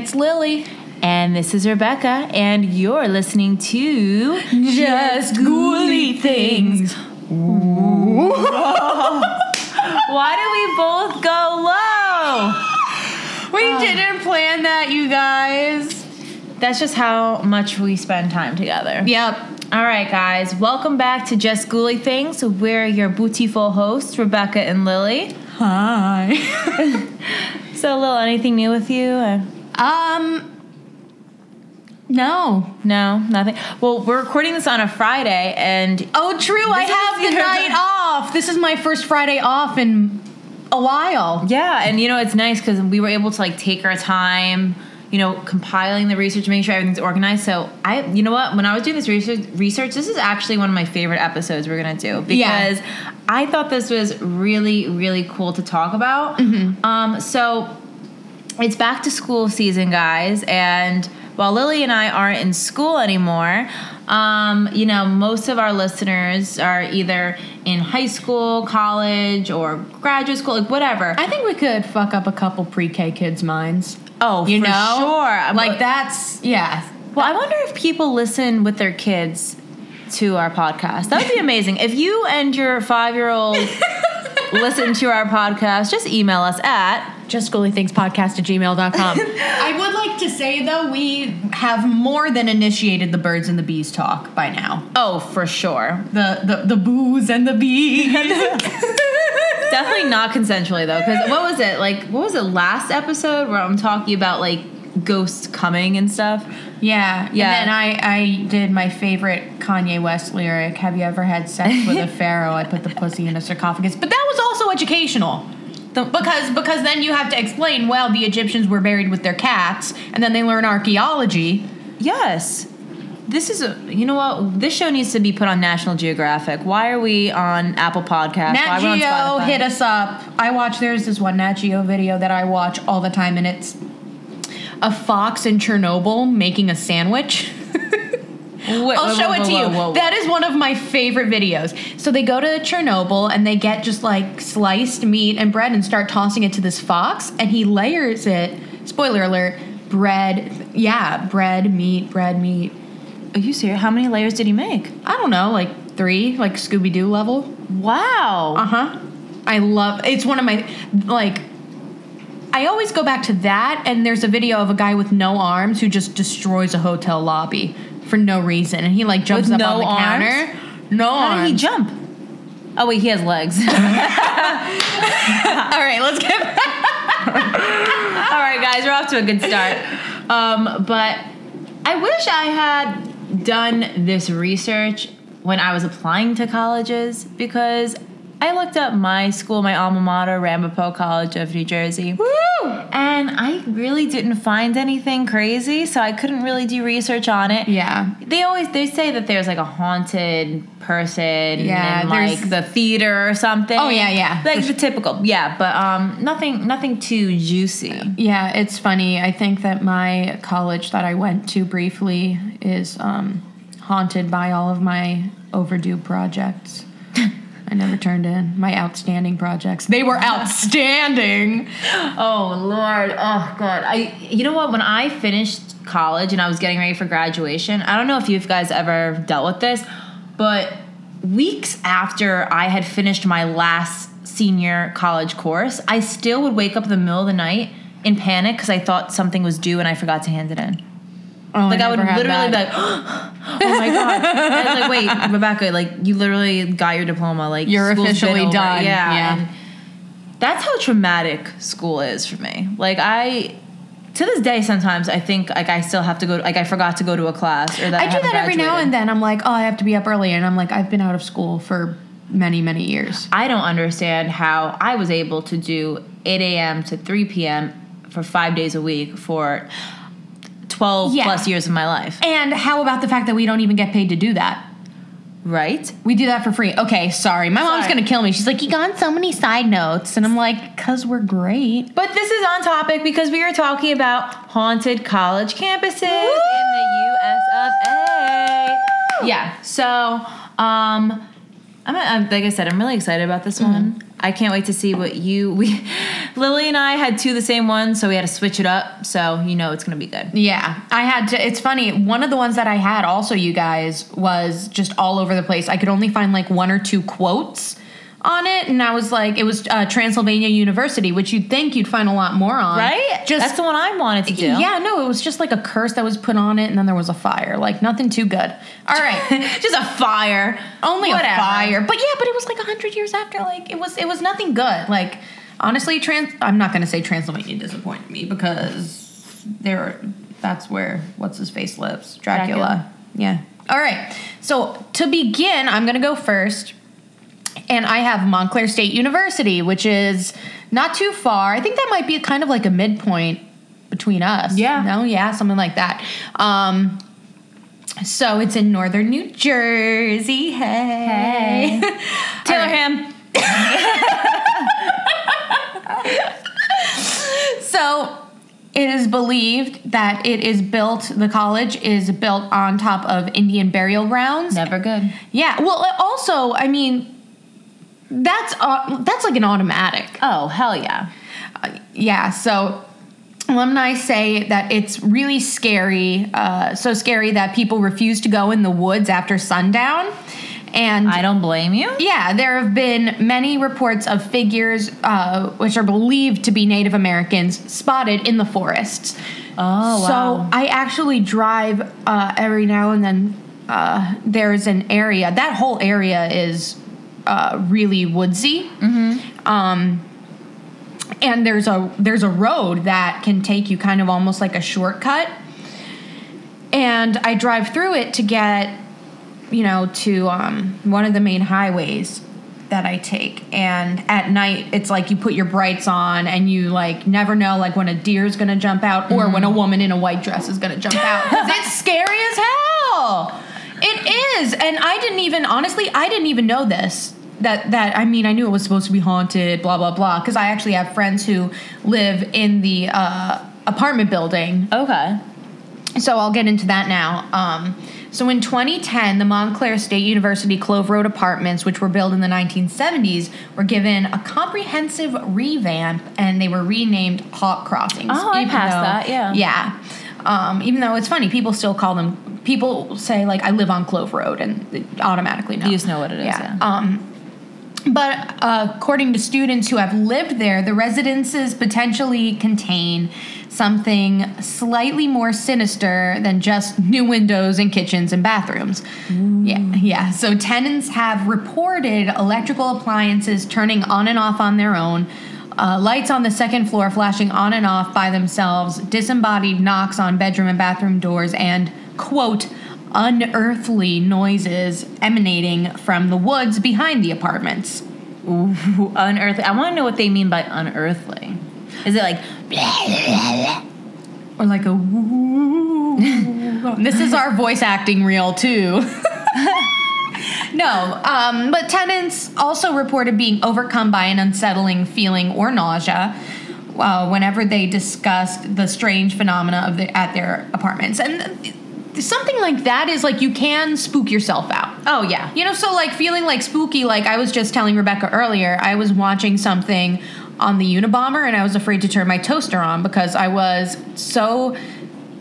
It's Lily. And this is Rebecca, and you're listening to Just Ghouly Things. Why do we both go low? We didn't plan that, you guys. That's just how much we spend time together. Yep. All right, guys. Welcome back to Just Ghouly Things. We're your beautiful hosts, Rebecca and Lily. Hi. So, Lil, anything new with you? No, nothing. Well, we're recording this on a Friday, and I have the night off. This is my first Friday off in a while. Yeah, and you know it's nice because we were able to like take our time, you know, compiling the research, making sure everything's organized. So when I was doing this research, this is actually one of my favorite episodes we're gonna do because I thought this was really, really cool to talk about. Mm-hmm. So it's back to school season, guys, and while Lily and I aren't in school anymore, you know, most of our listeners are either in high school, college, or graduate school, like whatever. I think we could fuck up a couple pre-K kids' minds. Oh, you for know? Sure. Like that's, yeah. Well, I wonder if people listen with their kids to our podcast. That would be amazing. If you and your 5-year-old listen to our podcast, just email us at justghoulythingspodcast@gmail.com. I would like to say, though, we have more than initiated the birds and the bees talk by now. Oh, for sure. The boos and the bees. Definitely not consensually, though, because what was it last episode where I'm talking about, like, ghosts coming and stuff? Yeah. And then I did my favorite Kanye West lyric, have you ever had sex with a pharaoh? I put the pussy in a sarcophagus. But that was also educational. Because then you have to explain, well, the Egyptians were buried with their cats, and then they learn archaeology. Yes. This is you know what? This show needs to be put on National Geographic. Why are we on Apple Podcasts? Nat Geo, hit us up. There's this one Nat Geo video that I watch all the time, and it's a fox in Chernobyl making a sandwich. I'll show it to you. Whoa. That is one of my favorite videos. So they go to Chernobyl and they get just like sliced meat and bread and start tossing it to this fox, and he layers it. Spoiler alert, bread. Yeah, bread, meat. Are you serious? How many layers did he make? I don't know, like 3, like Scooby-Doo level. Wow. Uh-huh. I love, it's one of my, like, I always go back to that, and there's a video of a guy with no arms who just destroys a hotel lobby for no reason, and he like jumps up on the counter. No arms. How did he jump? Oh wait, he has legs. All right, let's get back. All right, guys, we're off to a good start. But I wish I had done this research when I was applying to colleges, because I looked up my school, my alma mater, Ramapo College of New Jersey. Woo! And I really didn't find anything crazy, so I couldn't really do research on it. Yeah. They say that there's like a haunted person in like the theater or something. Oh, yeah. Like the typical. Yeah, but nothing too juicy. Yeah, it's funny. I think that my college that I went to briefly is haunted by all of my overdue projects. I never turned in my outstanding projects. They were outstanding. Oh, Lord. Oh, God. You know what? When I finished college and I was getting ready for graduation, I don't know if you guys ever dealt with this, but weeks after I had finished my last senior college course, I still would wake up in the middle of the night in panic because I thought something was due and I forgot to hand it in. Oh, like I would literally be like, oh my God. And I was like, wait, Rebecca, like you literally got your diploma. Like you're officially done. Yeah. And that's how traumatic school is for me. Like to this day, sometimes I think like I still have to go, like I forgot to go to a class or that I do that every now and then. I'm like, oh, I have to be up early. And I'm like, I've been out of school for many, many years. I don't understand how I was able to do 8 a.m. to 3 p.m. for 5 days a week for 12 plus years of my life. And how about the fact that we don't even get paid to do that? Right? We do that for free. Okay, sorry. My mom's going to kill me. She's like, you got so many side notes. And I'm like, because we're great. But this is on topic because we are talking about haunted college campuses in the U.S. of A. Yeah. So, like I said, I'm really excited about this one. I can't wait to see what we Lily and I had two of the same ones, so we had to switch it up. So you know it's gonna be good. Yeah, I had to. It's funny. One of the ones that I had also, you guys, was just all over the place. I could only find like one or two quotes on it, and I was like, it was Transylvania University, which you'd think you'd find a lot more on. Right? That's the one I wanted to do. Yeah, no, it was just like a curse that was put on it, and then there was a fire. Like, nothing too good. All right. Just a fire. Only whatever. A fire. But yeah, but it was like 100 years after. Like, it was nothing good. Like, honestly, I'm not going to say Transylvania disappointed me, because that's where what's-his-face lives. Dracula. Yeah. All right. So, to begin, I'm going to go first. And I have Montclair State University, which is not too far. I think that might be kind of like a midpoint between us. Yeah. No? Yeah, something like that. So it's in northern New Jersey. Hey. Taylor Ham. So it is believed that the college is built on top of Indian burial grounds. Never good. Yeah. Well, also, I mean... That's like an automatic. Oh, hell yeah. Yeah, so alumni say that it's really scary, so scary that people refuse to go in the woods after sundown. And I don't blame you. Yeah, there have been many reports of figures, which are believed to be Native Americans, spotted in the forests. Oh, wow. So I actually drive every now and then. There's an area. That whole area is... really woodsy. Mm-hmm. And there's a road that can take you kind of almost like a shortcut. And I drive through it to get, to one of the main highways that I take. And at night, it's like you put your brights on and you like never know like when a deer is going to jump out or mm-hmm. when a woman in a white dress is going to jump out. 'Cause it's scary as hell. It is. And I didn't even know this. I knew it was supposed to be haunted, blah, blah, blah, because I actually have friends who live in the apartment building. Okay. So I'll get into that now. So in 2010, the Montclair State University Clove Road Apartments, which were built in the 1970s, were given a comprehensive revamp, and they were renamed Hawk Crossings. Oh, I passed that, yeah. Yeah. Even though it's funny, people say, like, I live on Clove Road, and they automatically know. You just know what it is, yeah. But according to students who have lived there, the residences potentially contain something slightly more sinister than just new windows and kitchens and bathrooms. Ooh. Yeah. So tenants have reported electrical appliances turning on and off on their own, lights on the second floor flashing on and off by themselves, disembodied knocks on bedroom and bathroom doors, and... quote, unearthly noises emanating from the woods behind the apartments. Ooh, unearthly. I want to know what they mean by unearthly. Is it like, blah, blah, blah, or like a woo? This is our voice acting reel, too. No, but tenants also reported being overcome by an unsettling feeling or nausea whenever they discussed the strange phenomena at their apartments. And... something like that is, like, you can spook yourself out. Oh, yeah. So, like, feeling, like, spooky, like I was just telling Rebecca earlier, I was watching something on the Unabomber, and I was afraid to turn my toaster on because I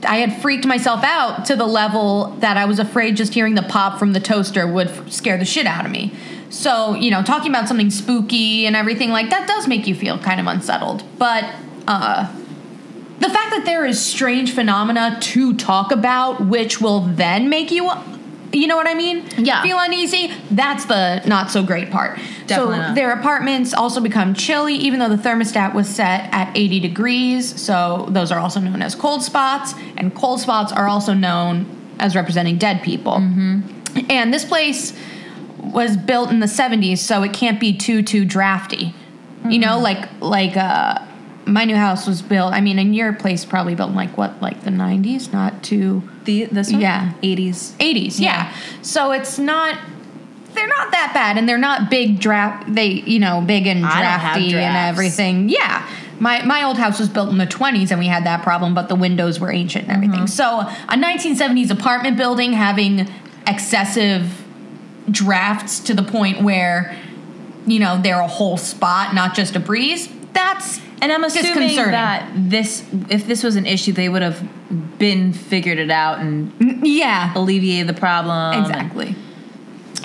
had freaked myself out to the level that I was afraid just hearing the pop from the toaster would scare the shit out of me. So, talking about something spooky and everything like that does make you feel kind of unsettled. But, the fact that there is strange phenomena to talk about, which will then make you, you know what I mean? Yeah. Feel uneasy, that's the not-so-great part. Definitely not. So their apartments also become chilly, even though the thermostat was set at 80 degrees, so those are also known as cold spots, and cold spots are also known as representing dead people. Mm-hmm. And this place was built in the 70s, so it can't be too drafty. Mm-hmm. My new house was built, and your place probably built in, the 90s, not too... This one? Yeah. 80s, yeah. So it's not... They're not that bad, and they're not big draft... They, big and drafty and everything. Yeah. My old house was built in the 20s, and we had that problem, but the windows were ancient and everything. Mm-hmm. So a 1970s apartment building having excessive drafts to the point where... you know, they're a whole spot, not just a breeze, that's and I'm assuming that this, if this was an issue, they would have been figured it out and alleviated the problem. Exactly.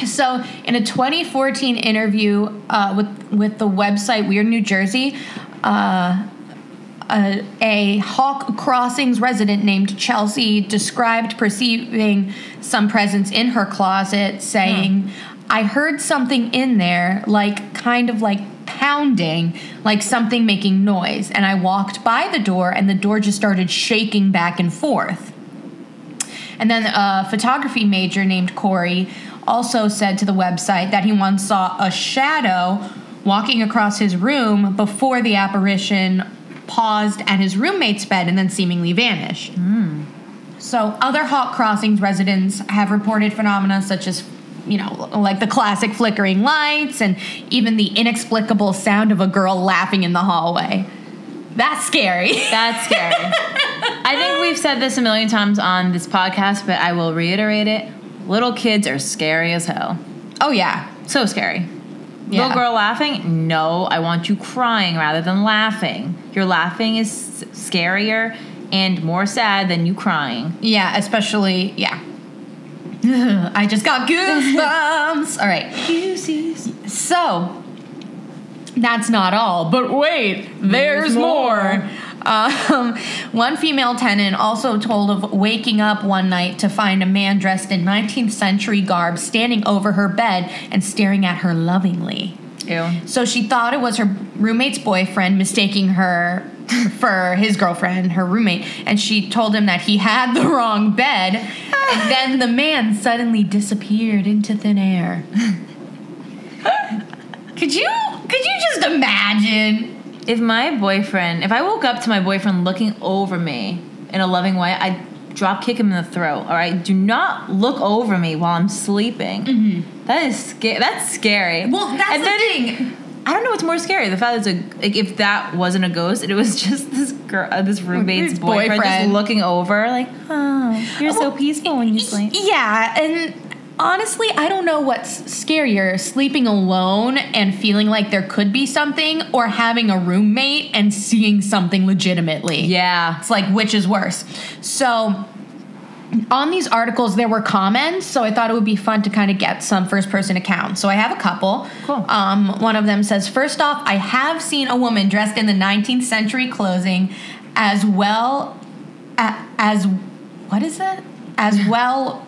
So in a 2014 interview with the website Weird New Jersey, a Hawk Crossings resident named Chelsea described perceiving some presence in her closet, saying, I heard something in there, like kind of like pounding, like something making noise. And I walked by the door and the door just started shaking back and forth. And then a photography major named Corey also said to the website that he once saw a shadow walking across his room before the apparition paused at his roommate's bed and then seemingly vanished. So other Hawk Crossings residents have reported phenomena such as, you know, like the classic flickering lights and even the inexplicable sound of a girl laughing in the hallway. That's scary. That's scary. I think we've said this a million times on this podcast, but I will reiterate it. Little kids are scary as hell. Oh, yeah. So scary. Yeah. Little girl laughing? No, I want you crying rather than laughing. Your laughing is scarier and more sad than you crying. Yeah, especially, yeah. I just got goosebumps. All right. Goosies. So, that's not all. But wait, there's more. One female tenant also told of waking up one night to find a man dressed in 19th century garb standing over her bed and staring at her lovingly. Ew. So she thought it was her roommate's boyfriend mistaking her for his girlfriend, her roommate, and she told him that he had the wrong bed, and then the man suddenly disappeared into thin air. Could you just imagine? If I woke up to my boyfriend looking over me in a loving way, I'd drop kick him in the throat, all right? Do not look over me while I'm sleeping. Mm-hmm. That's scary. Well, that's the thing. I don't know what's more scary. The fact that it's if that wasn't a ghost, it was just this girl, this roommate's boyfriend just looking over like, oh, you're so peaceful when you sleep. Yeah, and honestly, I don't know what's scarier, sleeping alone and feeling like there could be something, or having a roommate and seeing something legitimately. Yeah. It's like, which is worse? So on these articles, there were comments, so I thought it would be fun to kind of get some first-person accounts. So I have a couple. Cool. One of them says, first off, I have seen a woman dressed in the 19th century clothing as well as... What is it? As well...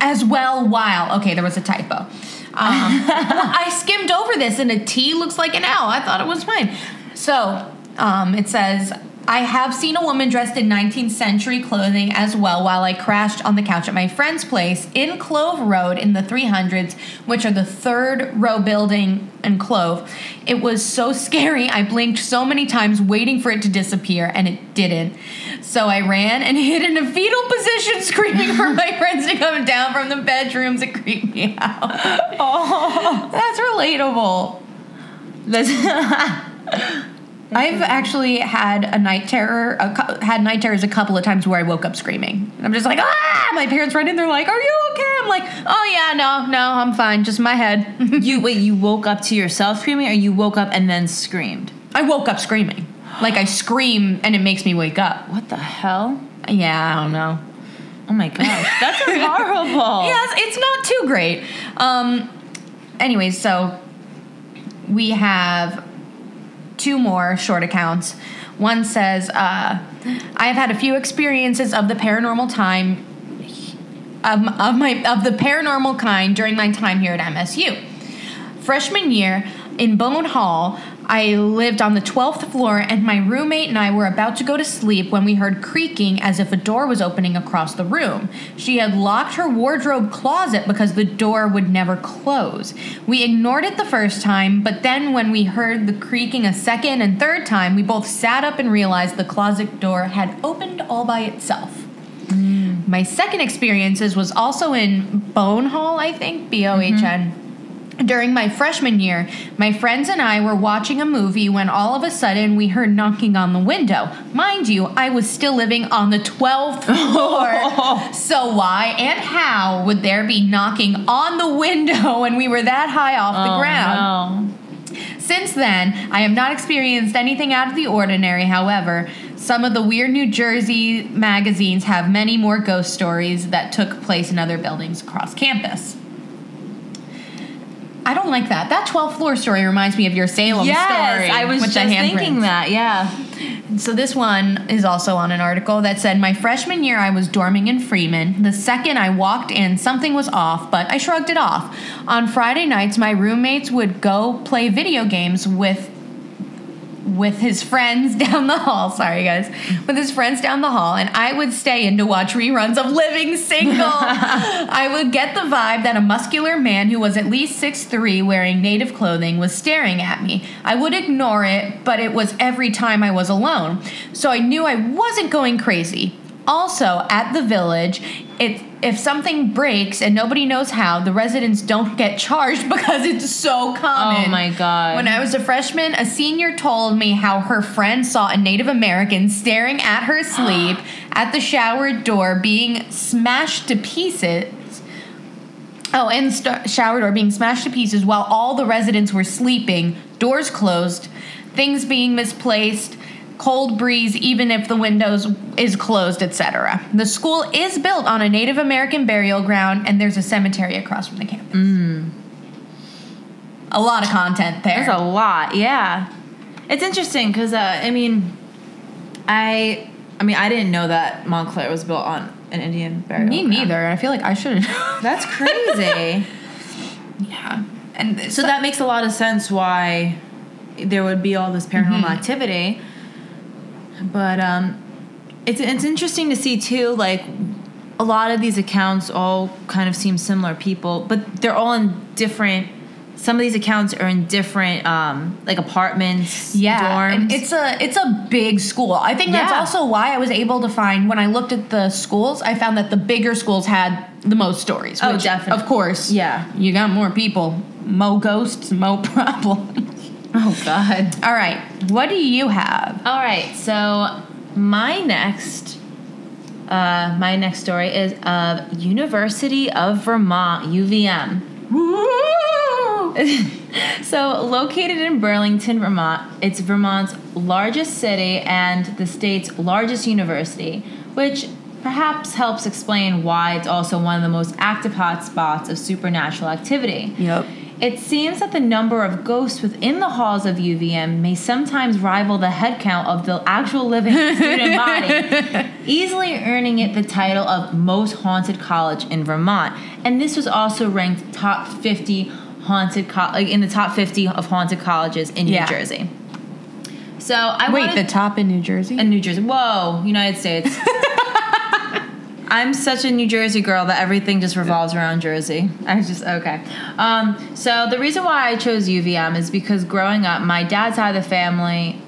As well while... Okay, there was a typo. I skimmed over this, and a T looks like an L. I thought it was fine. So it says... I have seen a woman dressed in 19th century clothing as well while I crashed on the couch at my friend's place in Clove Road in the 300s, which are the third row building in Clove. It was so scary. I blinked so many times waiting for it to disappear, and it didn't. So I ran and hid in a fetal position screaming for my friends to come down from the bedrooms. It creeped me out. Oh, that's relatable. I've actually had night terrors a couple of times where I woke up screaming. And I'm just like, ah! My parents run in, they're like, are you okay? I'm like, oh yeah, no, I'm fine, just my head. You woke up to yourself screaming, or you woke up and then screamed? I woke up screaming. Like, I scream and it makes me wake up. What the hell? Yeah, I don't know. Oh my gosh, that's horrible. Yes, it's not too great. Anyways, so we have... two more short accounts. One says, I have had a few experiences of the paranormal kind during my time here at MSU. Freshman year in Bohn Hall, I lived on the 12th floor, and my roommate and I were about to go to sleep when we heard creaking as if a door was opening across the room. She had locked her wardrobe closet because the door would never close. We ignored it the first time, but then when we heard the creaking a second and third time, we both sat up and realized the closet door had opened all by itself. My second experience was also in Bohn Hall, I think, B-O-H-N. During my freshman year, my friends and I were watching a movie when all of a sudden we heard knocking on the window. Mind you, I was still living on the 12th floor, so why and how would there be knocking on the window when we were that high off the ground? No. Since then, I have not experienced anything out of the ordinary. However, some of the weird New Jersey magazines have many more ghost stories that took place in other buildings across campus. I don't like that. That 12th floor story reminds me of your Salem story. Yes, I was just thinking that, yeah. So this one is also on an article that said, my freshman year I was dorming in Freeman. The second I walked in, something was off, but I shrugged it off. On Friday nights, my roommates would go play video games with his friends down the hall. Sorry, guys. With his friends down the hall, and I would stay in to watch reruns of Living Single. I would get the vibe that a muscular man who was at least 6'3", wearing native clothing, was staring at me. I would ignore it, but it was every time I was alone. So I knew I wasn't going crazy. Also, at the Village, if something breaks and nobody knows how, the residents don't get charged because it's so common. Oh, my God. When I was a freshman, a senior told me how her friend saw a Native American staring at her sleep at the shower door being smashed to pieces. Oh, and shower door being smashed to pieces while all the residents were sleeping, doors closed, things being misplaced, cold breeze even if the windows is closed, etc. The school is built on a Native American burial ground, and there's a cemetery across from the campus. A lot of content there. There's a lot, yeah. It's interesting because, I didn't know that Montclair was built on an Indian burial ground. Me neither. I feel like I should have. That's crazy. Yeah. And so that makes a lot of sense why there would be all this paranormal activity. But it's interesting to see, too, like, a lot of these accounts all kind of seem similar people, but they're all in different, some of these accounts are in different, like, apartments, dorms. And it's a big school. I think that's also why I was able to find, when I looked at the schools, I found that the bigger schools had the most stories. Oh, which, definitely. Of course. Yeah. You got more people. Mo ghosts, mo problems. Oh, God. All right. What do you have? All right. So my next story is of University of Vermont, UVM. Woo! So located in Burlington, Vermont, it's Vermont's largest city and the state's largest university, which perhaps helps explain why it's also one of the most active hotspots of supernatural activity. Yep. It seems that the number of ghosts within the halls of UVM may sometimes rival the headcount of the actual living student body, easily earning it the title of Most Haunted College in Vermont. And this was also ranked top 50 in the top 50 of haunted colleges in New Jersey. So the top in New Jersey? In New Jersey. Whoa, United States. I'm such a New Jersey girl that everything just revolves around Jersey. Okay. So the reason why I chose UVM is because growing up, my dad's side of the family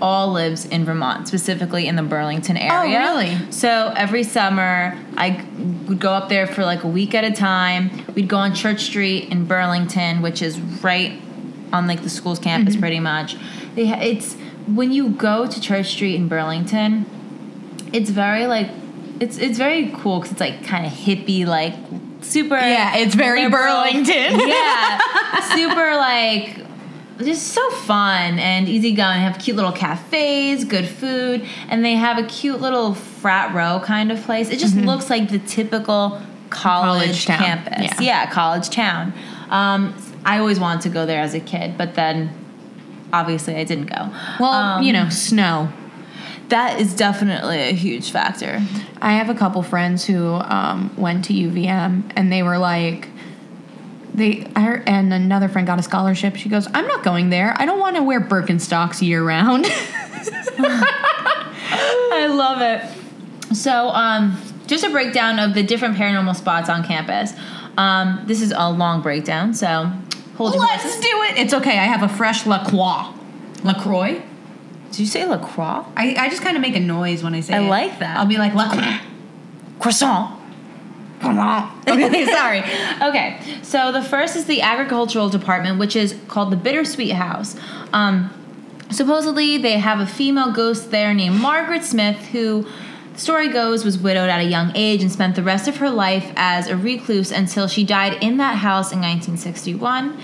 all lives in Vermont, specifically in the Burlington area. Oh, really? So every summer, I would go up there for like a week at a time. We'd go on Church Street in Burlington, which is right on like the school's campus pretty much. It's when you go to Church Street in Burlington, it's very like... It's very cool because it's, like, kind of hippie, like, super... Yeah, it's very Burlington. Yeah. Super, like, just so fun and easygoing. They have cute little cafes, good food, and they have a cute little frat row kind of place. It just looks like the typical college town. Campus. Yeah, college town. I always wanted to go there as a kid, but then, obviously, I didn't go. Well, snow. That is definitely a huge factor. I have a couple friends who went to UVM, and they were like, and another friend got a scholarship. She goes, I'm not going there. I don't want to wear Birkenstocks year-round. I love it. So just a breakdown of the different paranormal spots on campus. This is a long breakdown, so hold your horses. Let's do it. It's okay. I have a fresh LaCroix. Did you say La Croix? I just kind of make a noise when I say it. I like that. I'll be like, La Croix. Croissant. Okay, sorry. Okay, so the first is the agricultural department, which is called the Bittersweet House. Supposedly, they have a female ghost there named Margaret Smith, who, the story goes, was widowed at a young age and spent the rest of her life as a recluse until she died in that house in 1961.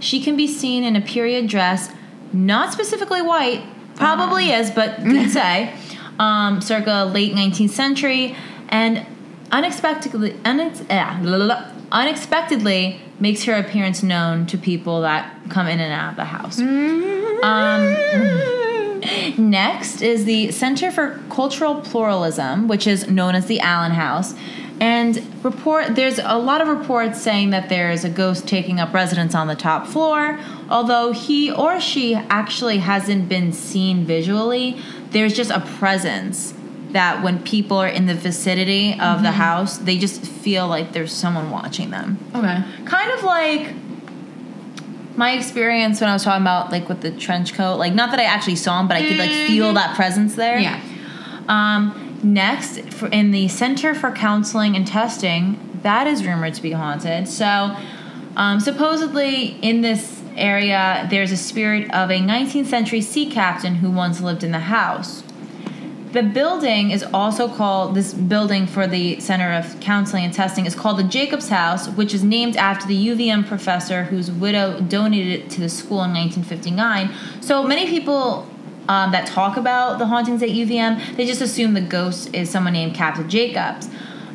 She can be seen in a period dress, not specifically white, probably is, but could say, circa late 19th century, and unexpectedly makes her appearance known to people that come in and out of the house. Next is the Center for Cultural Pluralism, which is known as the Allen House. And there's a lot of reports saying that there's a ghost taking up residence on the top floor. Although he or she actually hasn't been seen visually, there's just a presence that when people are in the vicinity of the house, they just feel like there's someone watching them. Okay. Kind of like my experience when I was talking about, like, with the trench coat. Like, not that I actually saw him, but I could, like, feel that presence there. Yeah. Next, in the Center for Counseling and Testing, that is rumored to be haunted. So, supposedly, in this area, there's a spirit of a 19th century sea captain who once lived in the house. The building is also called, this building for the Center of Counseling and Testing is called the Jacobs House, which is named after the UVM professor whose widow donated it to the school in 1959. So many people that talk about the hauntings at UVM, they just assume the ghost is someone named Captain Jacobs.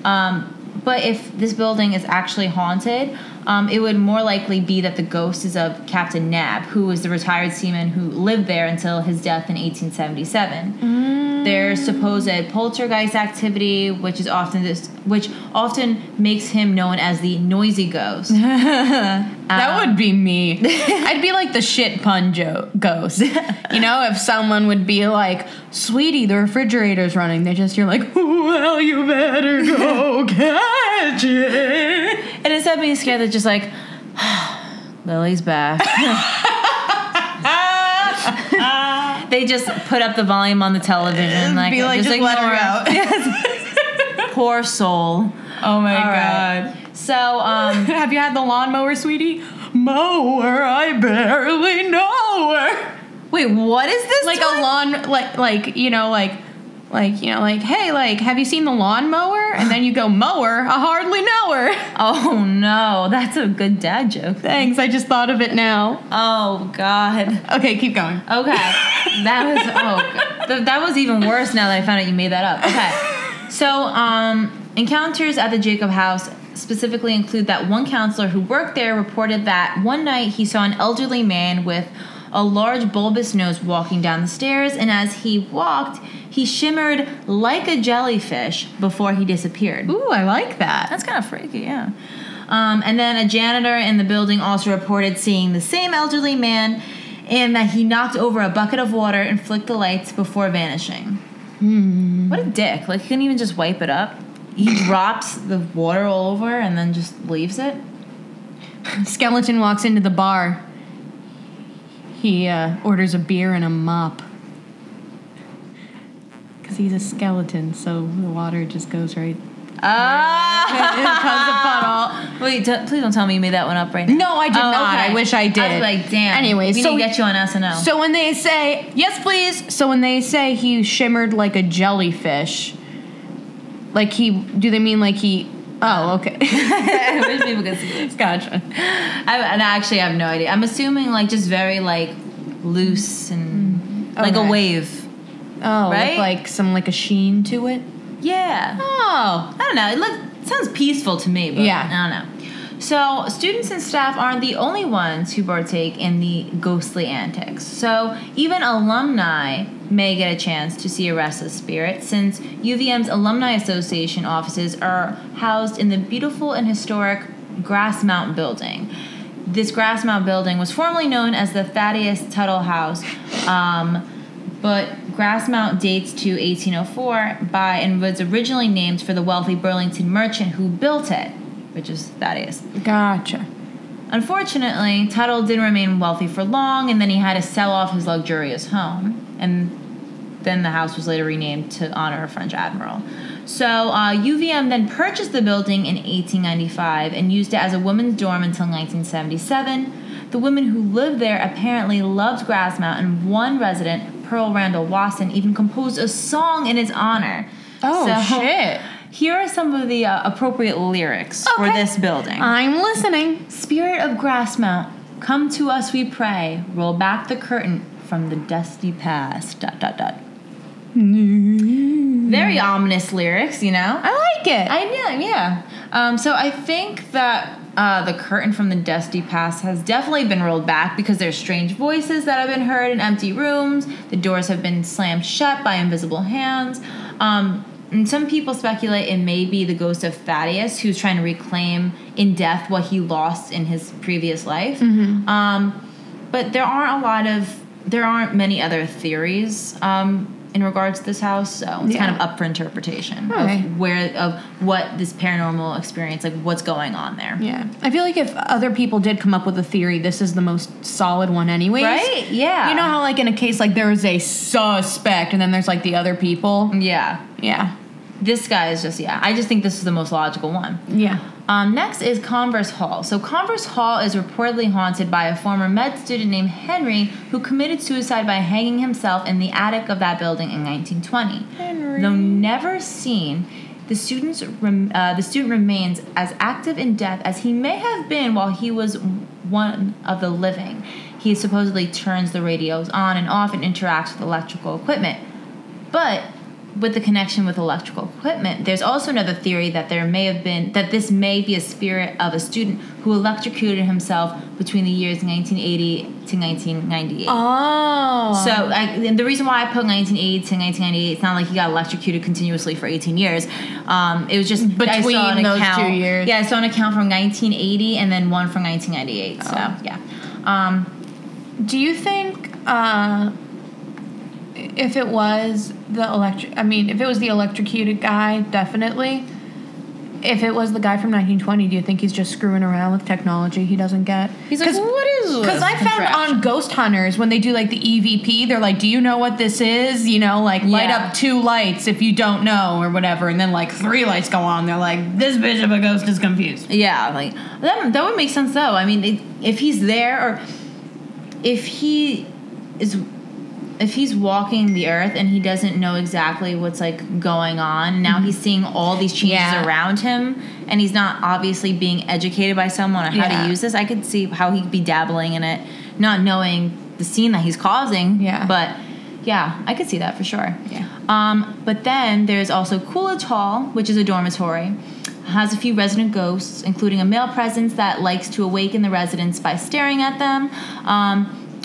But if this building is actually haunted, it would more likely be that the ghost is of Captain Knapp, who was the retired seaman who lived there until his death in 1877. There's supposed poltergeist activity, which is often which often makes him known as the noisy ghost. That would be me. I'd be like the shit pun ghost. You know, if someone would be like, "Sweetie, the refrigerator's running," you're like, "Well, you better go catch it." And instead of being scared, they're just like, "Lily's back." They just put up the volume on the television. Like, be like, just let her out. Yes. Poor soul. Oh, my God. Right. So, have you had the lawnmower, sweetie? Mower, I barely know her. Wait, what is this? Like a lawn, like, hey, like, have you seen the lawnmower? And then you go, mower, I hardly know her. Oh, no, that's a good dad joke. Thanks, I just thought of it now. Oh, God. Okay, keep going. Okay. That was even worse now that I found out you made that up. Okay. So, encounters at the Jacob House specifically include that one counselor who worked there reported that one night he saw an elderly man with a large bulbous nose walking down the stairs, and as he walked, he shimmered like a jellyfish before he disappeared. Ooh, I like that. That's kind of freaky, yeah. And then a janitor in the building also reported seeing the same elderly man and that he knocked over a bucket of water and flicked the lights before vanishing. What a dick. Like, he couldn't even just wipe it up. He drops the water all over and then just leaves it. Skeleton walks into the bar. He orders a beer and a mop. Because he's a skeleton, so the water just goes right... Ah! It becomes a puddle. Wait, please don't tell me you made that one up right now. No, I did not. Okay. I wish I did. I was like, damn. Anyways, we need to get you on SNL. So when they say, yes, please. So when they say he shimmered like a jellyfish, like he... Do they mean like he... Oh, okay. I wish people could see this. Gotcha. And I actually have no idea. I'm assuming, like, just very, like, loose and... Okay. Like a wave. Oh, right? With, like, a sheen to it? Yeah. Oh. I don't know. It sounds peaceful to me, but yeah. I don't know. So, students and staff aren't the only ones who partake in the ghostly antics. So, even alumni may get a chance to see a restless spirit, since UVM's Alumni Association offices are housed in the beautiful and historic Grassmount Building. This Grassmount Building was formerly known as the Thaddeus Tuttle House, but Grassmount dates to 1804 and was originally named for the wealthy Burlington merchant who built it, which is Thaddeus. Gotcha. Unfortunately, Tuttle didn't remain wealthy for long, and then he had to sell off his luxurious home. And then the house was later renamed to honor a French admiral. So UVM then purchased the building in 1895 and used it as a women's dorm until 1977. The women who lived there apparently loved Grassmount, and one resident, Pearl Randall Wasson, even composed a song in its honor. Oh, so, shit. Here are some of the appropriate lyrics for this building. I'm listening. Spirit of Grassmount, come to us we pray. Roll back the curtain from the dusty past. ... Very ominous lyrics, you know? I like it. Yeah. So I think that the curtain from the dusty past has definitely been rolled back, because there's strange voices that have been heard in empty rooms. The doors have been slammed shut by invisible hands. And some people speculate it may be the ghost of Thaddeus, who's trying to reclaim in death what he lost in his previous life. Mm-hmm. But there aren't many other theories in regards to this house, so it's kind of up for interpretation of what this paranormal experience, like what's going on there. Yeah, I feel like if other people did come up with a theory, this is the most solid one, anyways. Right? Yeah. You know how like in a case like there is a suspect, and then there's like the other people. Yeah. Yeah. This guy is just, I just think this is the most logical one. Yeah. Next is Converse Hall. So Converse Hall is reportedly haunted by a former med student named Henry, who committed suicide by hanging himself in the attic of that building in 1920. Henry. Though never seen, the student remains as active in death as he may have been while he was one of the living. He supposedly turns the radios on and off and interacts with electrical equipment. But with the connection with electrical equipment, there's also another theory that this may be a spirit of a student who electrocuted himself between the years 1980 to 1998. Oh. So and the reason why I put 1980 to 1998, it's not like he got electrocuted continuously for 18 years. It was just between those 2 years. Yeah, I saw an account from 1980 and then one from 1998. Oh. So, yeah. Do you think... if it was the electrocuted guy, definitely. If it was the guy from 1920, do you think he's just screwing around with technology he doesn't get? He's like, what is this? Because I found on Ghost Hunters, when they do, like, the EVP, they're like, do you know what this is? You know, like, light up 2 lights if you don't know or whatever. And then, like, 3 lights go on. They're like, this bitch of a ghost is confused. Yeah, like, that would make sense, though. I mean, if he's there or if he's walking the earth and he doesn't know exactly what's, like, going on, now he's seeing all these changes around him, and he's not obviously being educated by someone on how to use this. I could see how he'd be dabbling in it, not knowing the scene that he's causing. Yeah. But, yeah, I could see that for sure. Yeah. But then there's also Coolidge Hall, which is a dormitory. Has a few resident ghosts, including a male presence that likes to awaken the residents by staring at them.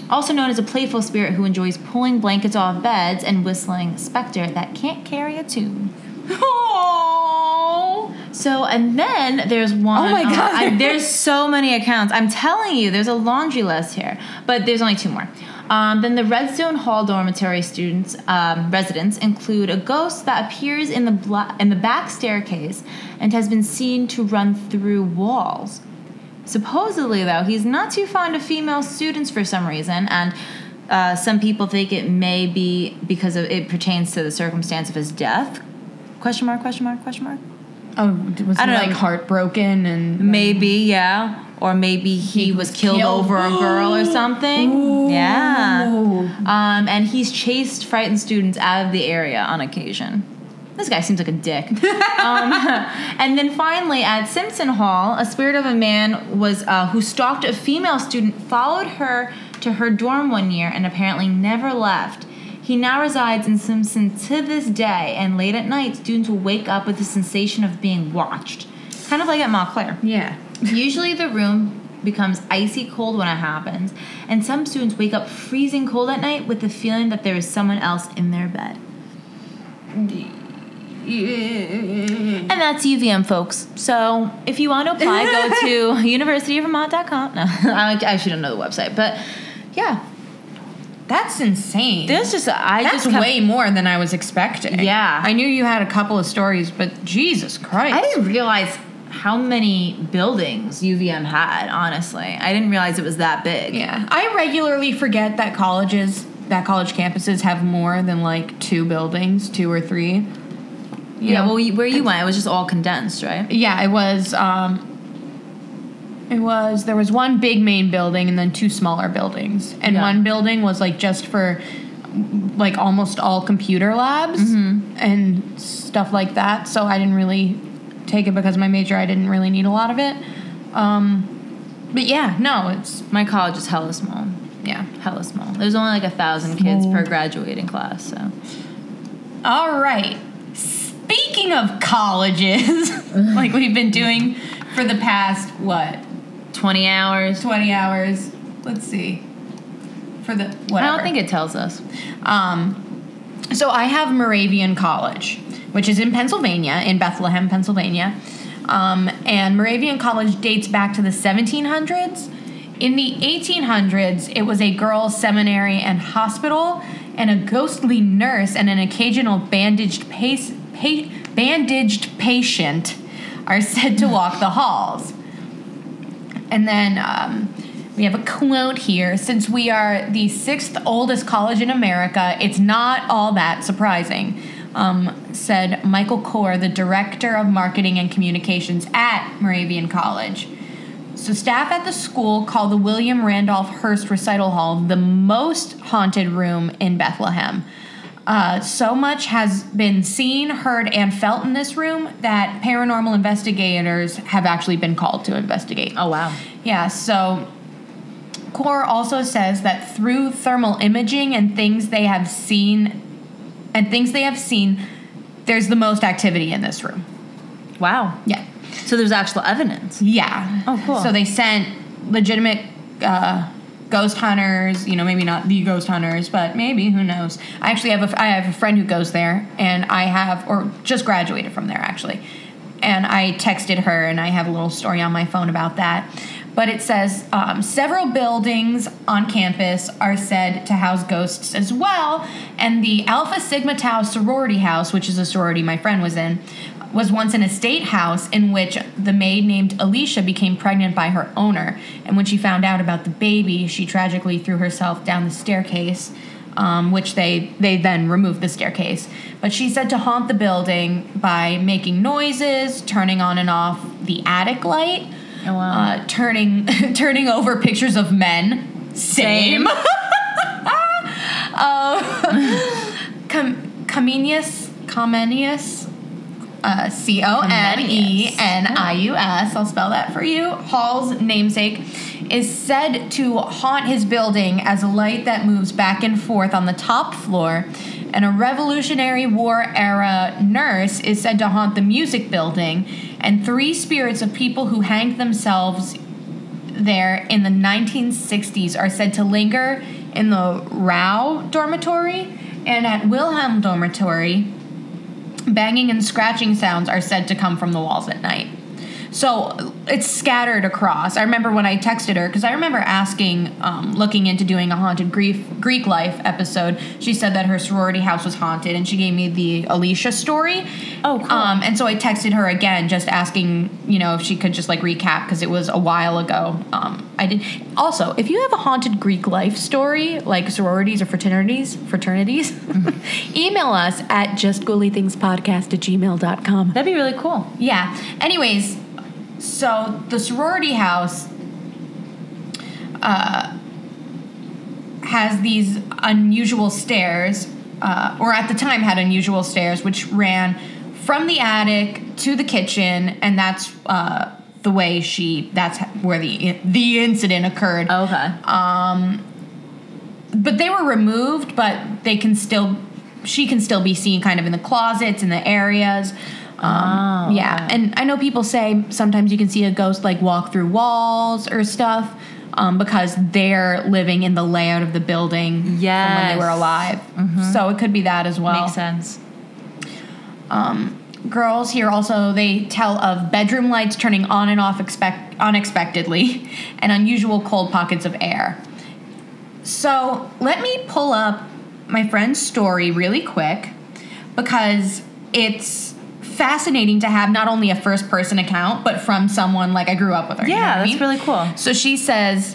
Also known as a playful spirit who enjoys pulling blankets off beds and whistling specter that can't carry a tune. Oh! So, and then there's one. Oh, my God. There's so many accounts. I'm telling you, there's a laundry list here. But there's only 2 more. Then the Redstone Hall dormitory residents include a ghost that appears in the back staircase and has been seen to run through walls. Supposedly, though, he's not too fond of female students for some reason, and some people think it may be because it pertains to the circumstance of his death. Question mark, question mark, question mark? Oh, was he, like, heartbroken? And maybe, yeah. Or maybe he was killed over a girl or something. Ooh. Yeah. And he's chased frightened students out of the area on occasion. This guy seems like a dick. And then finally, at Simpson Hall, a spirit of a man who stalked a female student, followed her to her dorm one year, and apparently never left. He now resides in Simpson to this day, and late at night, students will wake up with the sensation of being watched. Kind of like at Montclair. Yeah. Usually the room becomes icy cold when it happens, and some students wake up freezing cold at night with the feeling that there is someone else in their bed. And that's UVM, folks. So if you want to apply, go to universityofvermont.com. No, I actually don't know the website, but yeah. That's insane. That's way more than I was expecting. Yeah. I knew you had a couple of stories, but Jesus Christ. I didn't realize how many buildings UVM had, honestly. I didn't realize it was that big. Yeah. I regularly forget that college campuses have more than, like, 2 buildings, 2 or 3. Yeah, well, where you went, it was just all condensed, right? Yeah, it was. There was one big main building and then two smaller buildings, and one building was like just for like almost all computer labs and stuff like that. So I didn't really take it because my major, I didn't really need a lot of it. But yeah, no, it's my college is hella small. Yeah, hella small. There's only like 1,000 kids per graduating class. So, all right. Speaking of colleges, like we've been doing for the past, what? 20 hours. 20 hours. Let's see. For the, whatever. I don't think it tells us. So I have Moravian College, which is in Pennsylvania, in Bethlehem, Pennsylvania. And Moravian College dates back to the 1700s. In the 1800s, it was a girls' seminary and hospital, and a ghostly nurse and an occasional bandaged patient are said to walk the halls. And then we have a quote here. Since we are the 6th oldest college in America, it's not all that surprising, said Michael Kaur, the director of marketing and communications at Moravian College. So staff at the school call the William Randolph Hearst Recital Hall the most haunted room in Bethlehem. So much has been seen, heard, and felt in this room that paranormal investigators have actually been called to investigate. Oh, wow. Yeah, so Kaur also says that through thermal imaging and things they have seen, there's the most activity in this room. Wow. Yeah. So there's actual evidence. Yeah. Oh, cool. So they sent legitimate ghost hunters, you know, maybe not the ghost hunters, but maybe, who knows. I actually have I have a friend who goes there, and just graduated from there, actually. And I texted her, and I have a little story on my phone about that. But it says several buildings on campus are said to house ghosts as well, and the Alpha Sigma Tau sorority house, which is a sorority my friend was in, was once an estate house in which the maid named Alicia became pregnant by her owner. And when she found out about the baby, she tragically threw herself down the staircase, which they then removed the staircase. But she's said to haunt the building by making noises, turning on and off the attic light, oh, wow. turning over pictures of men. Same. Comenius. Comenius. I'll spell that for you. Hall's namesake is said to haunt his building as a light that moves back and forth on the top floor, and a Revolutionary War era nurse is said to haunt the music building, and three spirits of people who hanged themselves there in the 1960s are said to linger in the Rau dormitory and at Wilhelm dormitory. Banging and scratching sounds are said to come from the walls at night. So it's scattered across. I remember when I texted her, because I remember asking, looking into doing a haunted Greek life episode, she said that her sorority house was haunted, and she gave me the Alicia story. Oh, cool. And so I texted her again, just asking, you know, if she could just, like, recap, because it was a while ago. I did. Also, if you have a haunted Greek life story, like sororities or fraternities, email us at justghoulythingspodcast@gmail.com. That'd be really cool. Yeah. Anyways, so the sorority house has these unusual stairs, or at the time had unusual stairs, which ran from the attic to the kitchen, and that's the way that's where the incident occurred. Okay. But they were removed, but she can still be seen kind of in the closets, in the areas. Yeah, and I know people say sometimes you can see a ghost, like, walk through walls or stuff, because they're living in the layout of the building from when they were alive. Mm-hmm. So it could be that as well. Makes sense. Girls here also, they tell of bedroom lights turning on and off unexpectedly and unusual cold pockets of air. So let me pull up my friend's story really quick, because it's fascinating to have not only a first-person account, but from someone like I grew up with her. Yeah, you know what I mean? Really cool. So she says,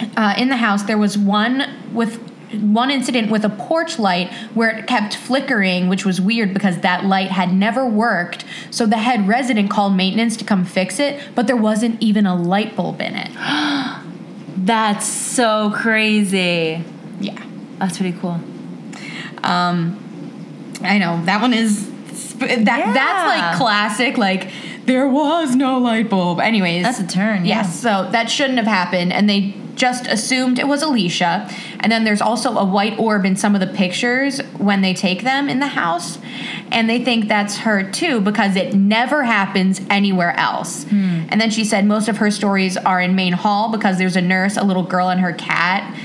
in the house, there was one with one incident with a porch light where it kept flickering, which was weird because that light had never worked. So the head resident called maintenance to come fix it, but there wasn't even a light bulb in it. That's so crazy. Yeah. That's pretty cool. I know. That one is... That's like classic, like... There was no light bulb. Anyways. That's a turn. Yes. Yeah. So that shouldn't have happened. And they just assumed it was Alicia. And then there's also a white orb in some of the pictures when they take them in the house. And they think that's her too because it never happens anywhere else. Hmm. And then she said most of her stories are in Main Hall because there's a nurse, a little girl, and her cat.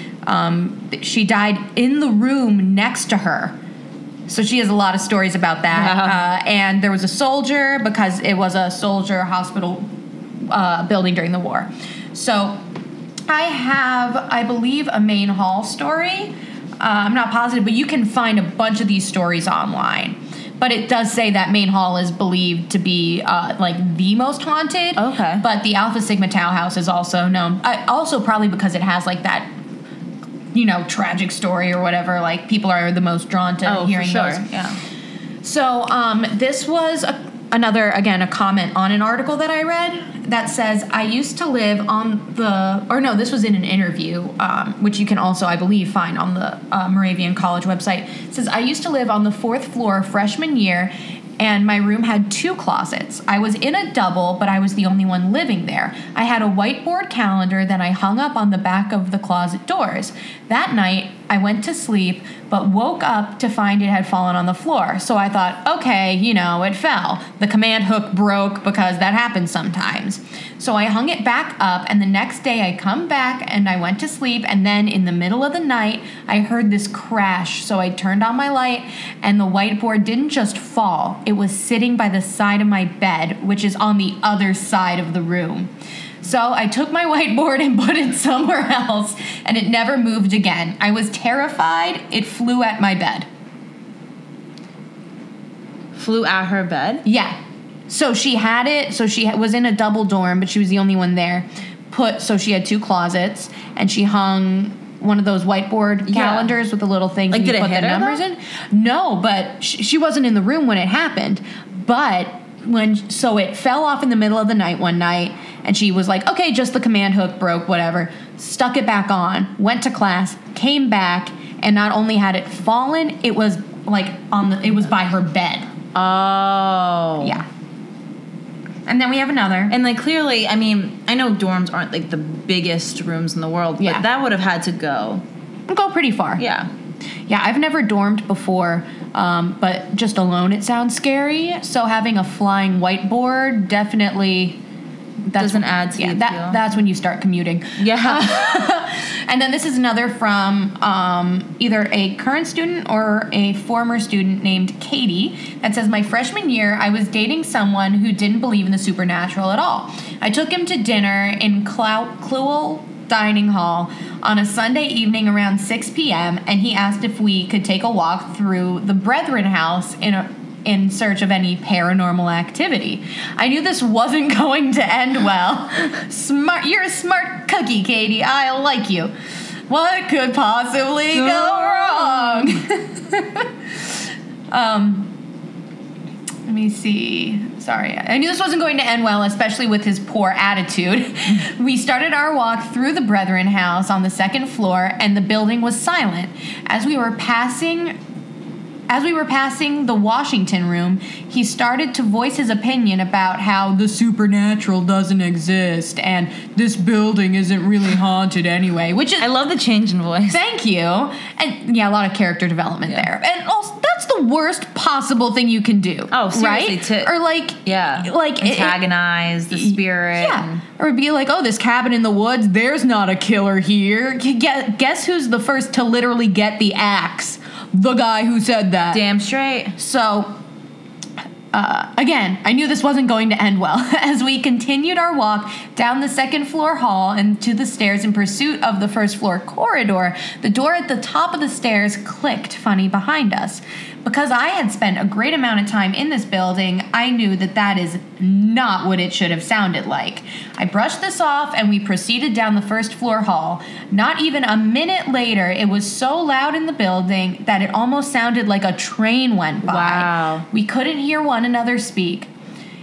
She died in the room next to her. So she has a lot of stories about that. Wow. And there was a soldier because it was a soldier hospital building during the war. So I have, I believe, a Main Hall story. I'm not positive, but you can find a bunch of these stories online. But it does say that Main Hall is believed to be, like, the most haunted. Okay. But the Alpha Sigma Tau house is also known. Also probably because it has, like, that... you know, tragic story or whatever, like, people are the most drawn to hearing those. Yeah. So this was another, again, a comment on an article that I read that says, I used to live on the, or no, this was in an interview, which you can also, I believe, find on the Moravian College website. It says, I used to live on the 4th floor freshman year, and my room had 2 closets. I was in a double, but I was the only one living there. I had a whiteboard calendar that I hung up on the back of the closet doors. That night, I went to sleep, but woke up to find it had fallen on the floor. So I thought, okay, you know, it fell. The command hook broke because that happens sometimes. So I hung it back up, and the next day I come back and I went to sleep, and then in the middle of the night, I heard this crash. So I turned on my light, and the whiteboard didn't just fall. It was sitting by the side of my bed, which is on the other side of the room. So I took my whiteboard and put it somewhere else, and it never moved again. I was terrified. It flew at my bed. Flew at her bed? Yeah. So she had it. So she was in a double dorm, but she was the only one there. So she had 2 closets, and she hung one of those whiteboard calendars with the little things. Like, did it hit her, though? No, but she wasn't in the room when it happened. But when, so it fell off in the middle of the night one night, and she was like, okay, just the command hook broke, whatever. Stuck it back on, went to class, came back, and not only had it fallen, it was like it was by her bed. Oh. Yeah. And then we have another. And, like, clearly, I mean, I know dorms aren't, like, the biggest rooms in the world, but that would have had to go pretty far. Yeah. Yeah, I've never dormed before, but just alone it sounds scary. So having a flying whiteboard definitely... doesn't add to the appeal. That's when you start commuting. Yeah. And then this is another from either a current student or a former student named Katie that says, my freshman year, I was dating someone who didn't believe in the supernatural at all. I took him to dinner in Clowell Dining Hall on a Sunday evening around 6 p.m., and he asked if we could take a walk through the Brethren House in search of any paranormal activity. I knew this wasn't going to end well. You're a smart cookie, Katie. I like you. What could possibly go wrong? Let me see. Sorry. I knew this wasn't going to end well, especially with his poor attitude. We started our walk through the Brethren House on the 2nd floor, and the building was silent. As we were passing the Washington room, he started to voice his opinion about how the supernatural doesn't exist and this building isn't really haunted anyway, which is... I love the change in voice. Thank you. And, yeah, a lot of character development there. And also, that's the worst possible thing you can do. Oh, seriously. Right? Or, like... Yeah. Like... Antagonize the spirit. Yeah. Or be like, oh, this cabin in the woods, there's not a killer here. Guess who's the first to literally get the axe? The guy who said that. Damn straight. So, again, I knew this wasn't going to end well. As we continued our walk down the 2nd floor hall and to the stairs in pursuit of the 1st floor corridor, the door at the top of the stairs clicked funny behind us. Because I had spent a great amount of time in this building, I knew that that is not what it should have sounded like. I brushed this off and we proceeded down the first floor hall. Not even a minute later, it was so loud in the building that it almost sounded like a train went by. Wow. We couldn't hear one another speak.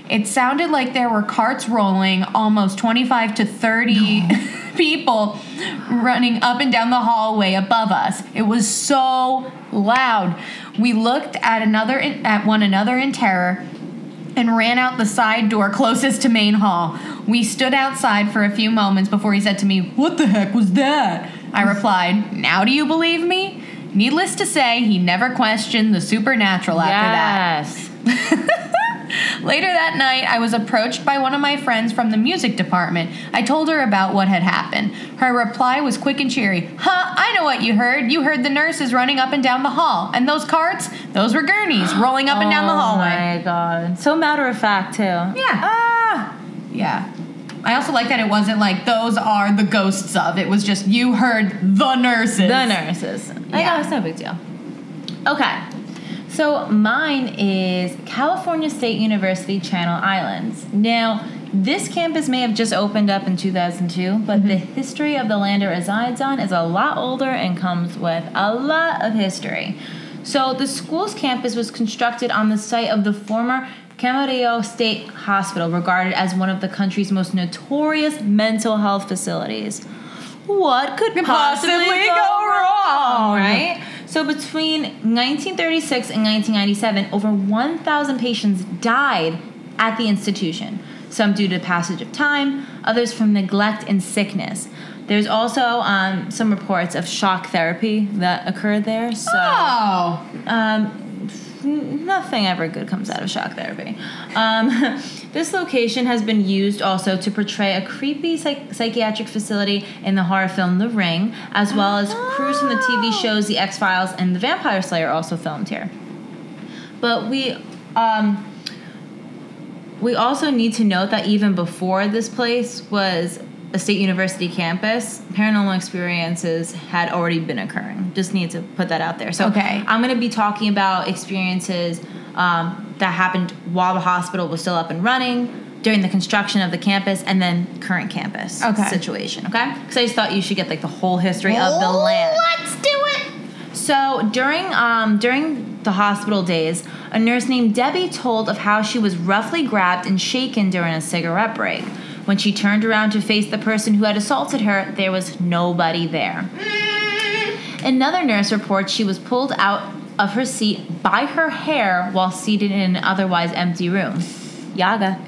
It sounded like there were carts rolling, almost 25 to 30 people running up and down the hallway above us. It was so loud. We looked at one another in terror and ran out the side door closest to Main Hall. We stood outside for a few moments before he said to me, "What the heck was that?" I replied, "Now do you believe me?" Needless to say, he never questioned the supernatural after that. Yes. Later that night, I was approached by one of my friends from the music department. I told her about what had happened. Her reply was quick and cheery. I know what you heard. You heard the nurses running up and down the hall. And those carts, those were gurneys rolling up and down the hallway. Oh, my God. So matter of fact, too. Yeah. Ah. Yeah. I also like that it wasn't like, those are the ghosts of. It was just, you heard the nurses. The nurses. Yeah. I know, it's no big deal. Okay. So mine is California State University Channel Islands. Now, this campus may have just opened up in 2002, but the history of the land it resides on is a lot older and comes with a lot of history. So the school's campus was constructed on the site of the former Camarillo State Hospital, regarded as one of the country's most notorious mental health facilities. What could possibly go wrong, right? So between 1936 and 1997, over 1,000 patients died at the institution, some due to passage of time, others from neglect and sickness. There's also some reports of shock therapy that occurred there. So, nothing ever good comes out of shock therapy. This location has been used also to portray a creepy psychiatric facility in the horror film The Ring, as well as crews from the TV shows The X-Files and The Vampire Slayer also filmed here. But we also need to note that even before this place was a state university campus, paranormal experiences had already been occurring. Just need to put that out there. So I'm going to be talking about experiences that happened while the hospital was still up and running, during the construction of the campus, and then current campus situation, okay? Because I just thought you should get, like, the whole history of the land. Let's do it! So during the hospital days, a nurse named Debbie told of how she was roughly grabbed and shaken during a cigarette break. When she turned around to face the person who had assaulted her, there was nobody there. Another nurse reports she was pulled out of her seat by her hair while seated in an otherwise empty room. Yaga.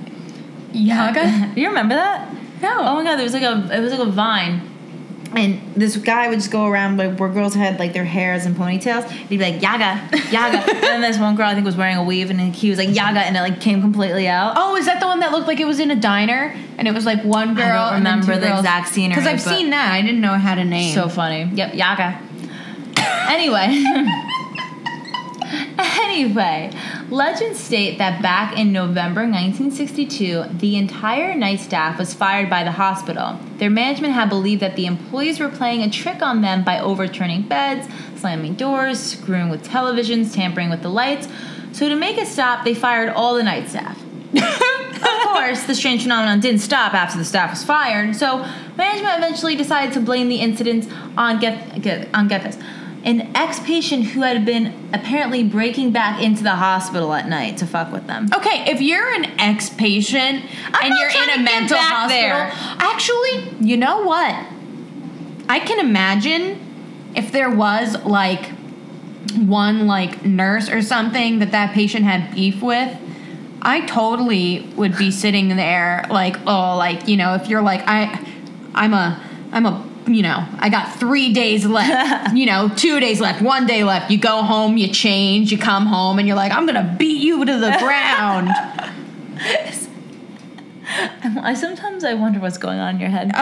Yaga? You remember that? No. Oh my God, it was like a vine. And this guy would just go around where girls had, like, their hairs and ponytails. And he'd be like, Yaga, Yaga. And then this one girl, I think, was wearing a weave, and he was like, Yaga, and it, like, came completely out. Oh, is that the one that looked like it was in a diner? And it was, like, one girl and then two girls. I don't remember the exact scenery. Because I've seen that. I didn't know it had a name. So funny. Yep, Yaga. Anyway, legends state that back in November 1962, the entire night staff was fired by the hospital. Their management had believed that the employees were playing a trick on them by overturning beds, slamming doors, screwing with televisions, tampering with the lights. So to make it stop, they fired all the night staff. Of course, the strange phenomenon didn't stop after the staff was fired, so management eventually decided to blame the incidents on an ex-patient who had been apparently breaking back into the hospital at night to fuck with them. Okay, if you're an ex-patient and you're in a mental hospital, actually, you know what? I can imagine if there was, like, one, like, nurse or something that patient had beef with, I totally would be sitting there like, oh, like, you know, if you're like, I'm a you know, I got 3 days left, you know, 2 days left, 1 day left. You go home, you change, you come home, and you're like, I'm going to beat you to the ground. Sometimes I wonder what's going on in your head.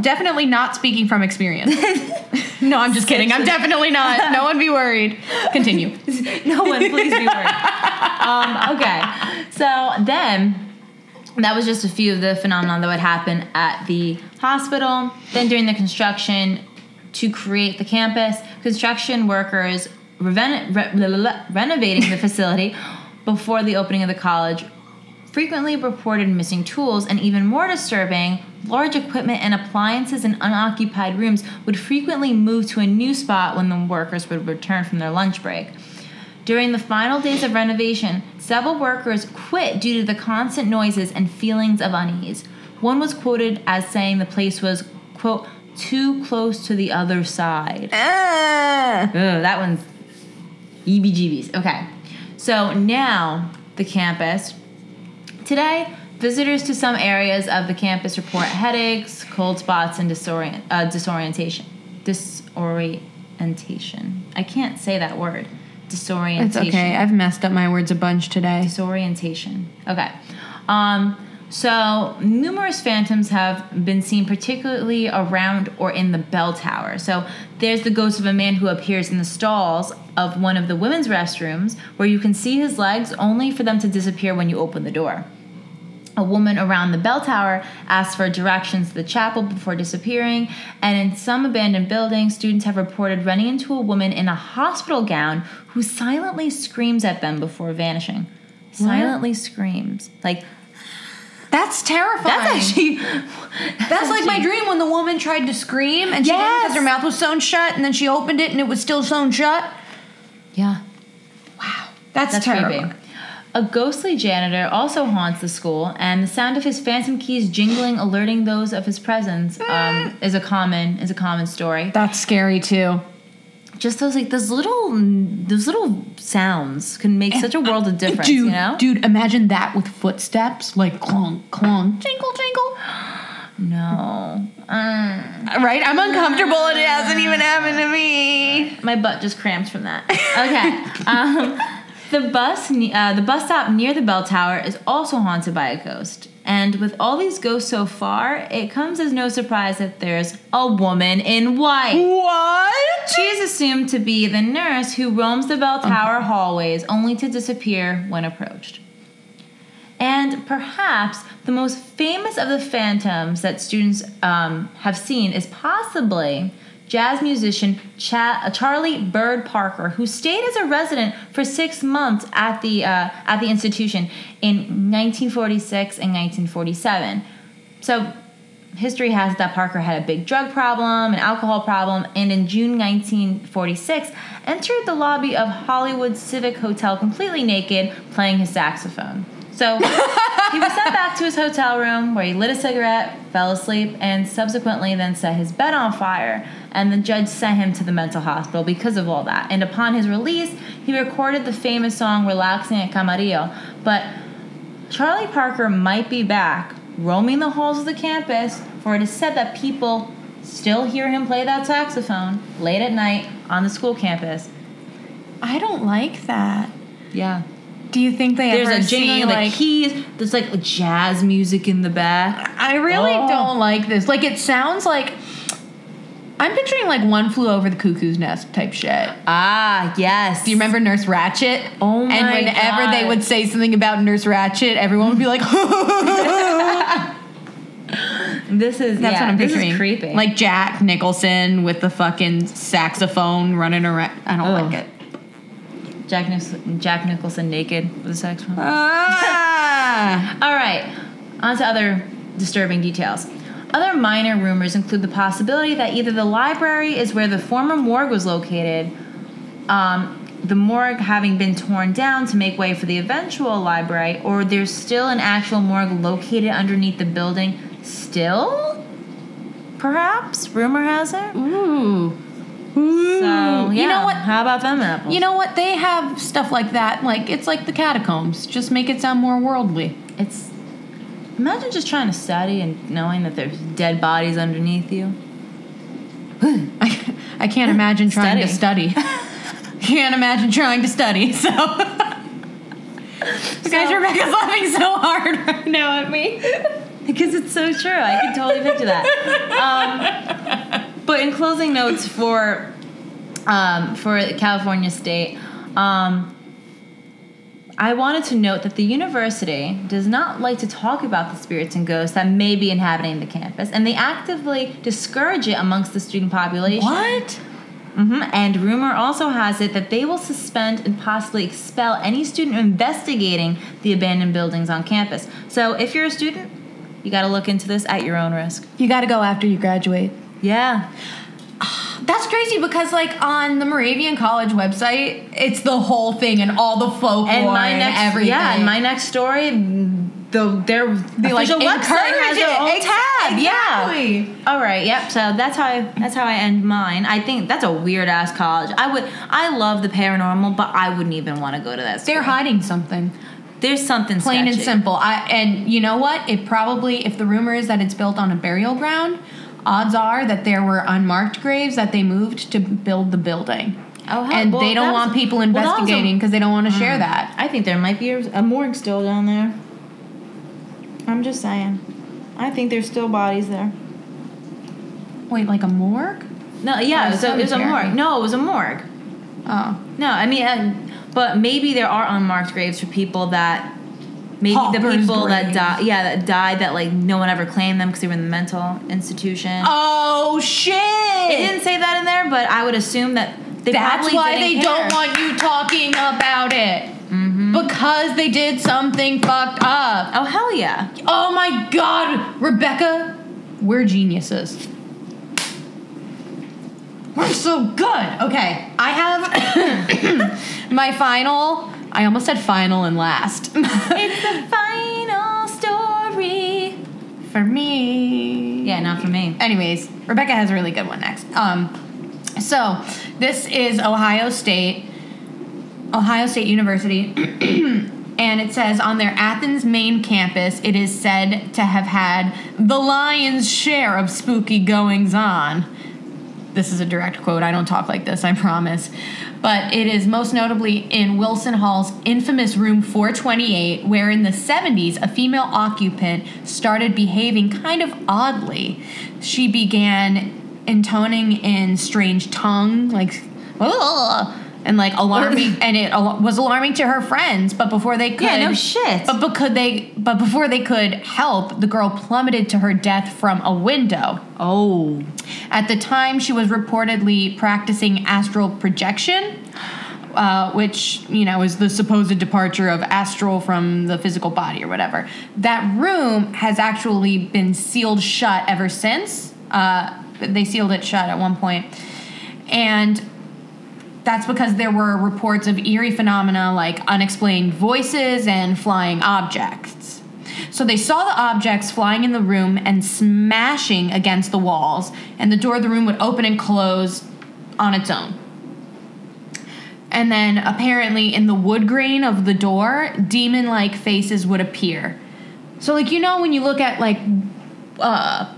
Definitely not speaking from experience. No, I'm just kidding. I'm definitely not. No one be worried. Continue. No one, please be worried. Okay. So then... that was just a few of the phenomena that would happen at the hospital. Then during the construction to create the campus, construction workers renovating the facility before the opening of the college frequently reported missing tools, and even more disturbing, large equipment and appliances in unoccupied rooms would frequently move to a new spot when the workers would return from their lunch break. During the final days of renovation, several workers quit due to the constant noises and feelings of unease. One was quoted as saying the place was, quote, too close to the other side. Ah! Ugh, that one's EBGBs. Okay. So now the campus. Today, visitors to some areas of the campus report headaches, cold spots, and disorientation. I can't say that word. Disorientation. It's okay. I've messed up my words a bunch today. Disorientation. Okay. So numerous phantoms have been seen, particularly around or in the bell tower. So there's the ghost of a man who appears in the stalls of one of the women's restrooms, where you can see his legs only for them to disappear when you open the door. A woman around the bell tower asks for directions to the chapel before disappearing, and in some abandoned buildings, students have reported running into a woman in a hospital gown who silently screams at them before vanishing. Silently screams. Like, that's terrifying. That's like my dream when the woman tried to scream, and she didn't because her mouth was sewn shut, and then she opened it, and it was still sewn shut. Yeah. Wow. That's terrible. Creepy. A ghostly janitor also haunts the school, and the sound of his phantom keys jingling, alerting those of his presence, is a common story. That's scary too. Just those little sounds can make such a world of difference. Dude, you know, imagine that with footsteps like clonk, clonk, jingle, jingle. No. Right? I'm uncomfortable and it hasn't even happened to me. My butt just cramps from that. Okay. The bus stop near the bell tower is also haunted by a ghost. And with all these ghosts so far, it comes as no surprise that there's a woman in white. What? She is assumed to be the nurse who roams the bell tower hallways, only to disappear when approached. And perhaps the most famous of the phantoms that students have seen is possibly jazz musician Charlie Bird Parker, who stayed as a resident for 6 months at the institution in 1946 and 1947. So history has it that Parker had a big drug problem, an alcohol problem, and in June 1946 entered the lobby of Hollywood Civic Hotel completely naked, playing his saxophone. So he was sent back to his hotel room, where he lit a cigarette, fell asleep, and subsequently then set his bed on fire. And the judge sent him to the mental hospital because of all that. And upon his release, he recorded the famous song Relaxing at Camarillo. But Charlie Parker might be back, roaming the halls of the campus, for it is said that people still hear him play that saxophone late at night on the school campus. I don't like that. Yeah. Do you think there's a jingling of the keys? There's like jazz music in the back. I really don't like this. Like, it sounds like I'm picturing like One Flew Over the Cuckoo's Nest type shit. Ah, yes. Do you remember Nurse Ratched? Oh my god. And whenever they would say something about Nurse Ratched, everyone would be like, That's what I'm picturing. This is creepy. Like Jack Nicholson with the fucking saxophone running around. I don't like it. Jack Nicholson naked with a saxophone. Ah! All right, on to other disturbing details. Other minor rumors include the possibility that either the library is where the former morgue was located, the morgue having been torn down to make way for the eventual library, or there's still an actual morgue located underneath the building. Still? Perhaps? Rumor has it? Ooh. So, yeah. You know what? How about them apples? You know what? They have stuff like that. Like, it's like the catacombs. Just make it sound more worldly. It's... Imagine just trying to study and knowing that there's dead bodies underneath you. I can't imagine trying to study. Can't imagine trying to study, so... Guys, Rebecca's laughing so hard right now at me. Because it's so true. I can totally picture that. But in closing notes for California State, I wanted to note that the university does not like to talk about the spirits and ghosts that may be inhabiting the campus, and they actively discourage it amongst the student population. What? Mm-hmm. And rumor also has it that they will suspend and possibly expel any student investigating the abandoned buildings on campus. So if you're a student, you got to look into this at your own risk. You got to go after you graduate. Yeah. That's crazy because, like, on the Moravian College website, it's the whole thing and all the folklore and everything. Yeah, and my next story, their official website has their own tab. Exactly. Yeah. All right. Yep. So that's how I end mine. I think that's a weird ass college. I love the paranormal, but I wouldn't even want to go to that school. They're hiding something. There's something plain sketchy. And simple. And you know what? It probably, if the rumor is that it's built on a burial ground, odds are that there were unmarked graves that they moved to build the building. Oh, hell, and they don't want people investigating because they don't want to share that. I think there might be a morgue still down there. I'm just saying. I think there's still bodies there. Wait, like a morgue? No, yeah, so it was a morgue. No, it was a morgue. Oh. No, I mean, but maybe there are unmarked graves for people that... Maybe Hopper's the people graves. that died, that, like, no one ever claimed them because they were in the mental institution. Oh, shit! It didn't say that in there, but I would assume that they probably didn't care. That's why they don't want you talking about it. Mm-hmm. Because they did something fucked up. Oh, hell yeah. Oh, my God, Rebecca, we're geniuses. We're so good. Okay, I have my final... I almost said final and last. It's the final story for me. Yeah, not for me. Anyways, Rebecca has a really good one next. So this is Ohio State University, and it says on their Athens, Maine campus, it is said to have had the lion's share of spooky goings-on. This is a direct quote. I don't talk like this, I promise. But it is most notably in Wilson Hall's infamous room 428, where in the 70s, a female occupant started behaving kind of oddly. She began intoning in strange tongue, like, and like alarming, and it was alarming to her friends. But before they could, yeah, no shit. But before they could help, the girl plummeted to her death from a window. Oh! At the time, she was reportedly practicing astral projection, which is the supposed departure of astral from the physical body or whatever. That room has actually been sealed shut ever since. They sealed it shut at one point, and. That's because there were reports of eerie phenomena like unexplained voices and flying objects. So they saw the objects flying in the room and smashing against the walls, and the door of the room would open and close on its own. And then apparently in the wood grain of the door, demon-like faces would appear. So when you look at like a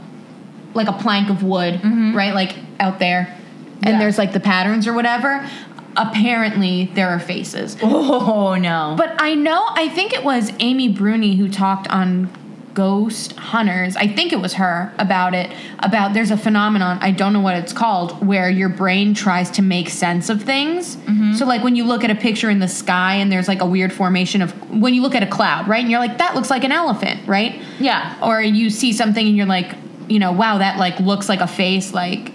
plank of wood, mm-hmm. right, like out there. And there's, like, the patterns or whatever. Apparently, there are faces. Oh, no. But I think it was Amy Bruni who talked on Ghost Hunters. I think it was her about there's a phenomenon, I don't know what it's called, where your brain tries to make sense of things. Mm-hmm. So, like, when you look at a picture in the sky and there's, like, a weird formation of... When you look at a cloud, right? And you're like, that looks like an elephant, right? Yeah. Or you see something and you're like, wow, that, like, looks like a face, like,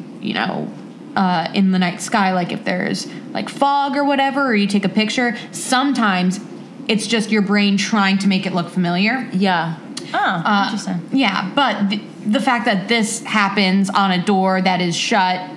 in the night sky, like if there's like fog or whatever, or you take a picture, sometimes it's just your brain trying to make it look familiar. Yeah. Oh, interesting. Yeah, but the fact that this happens on a door that is shut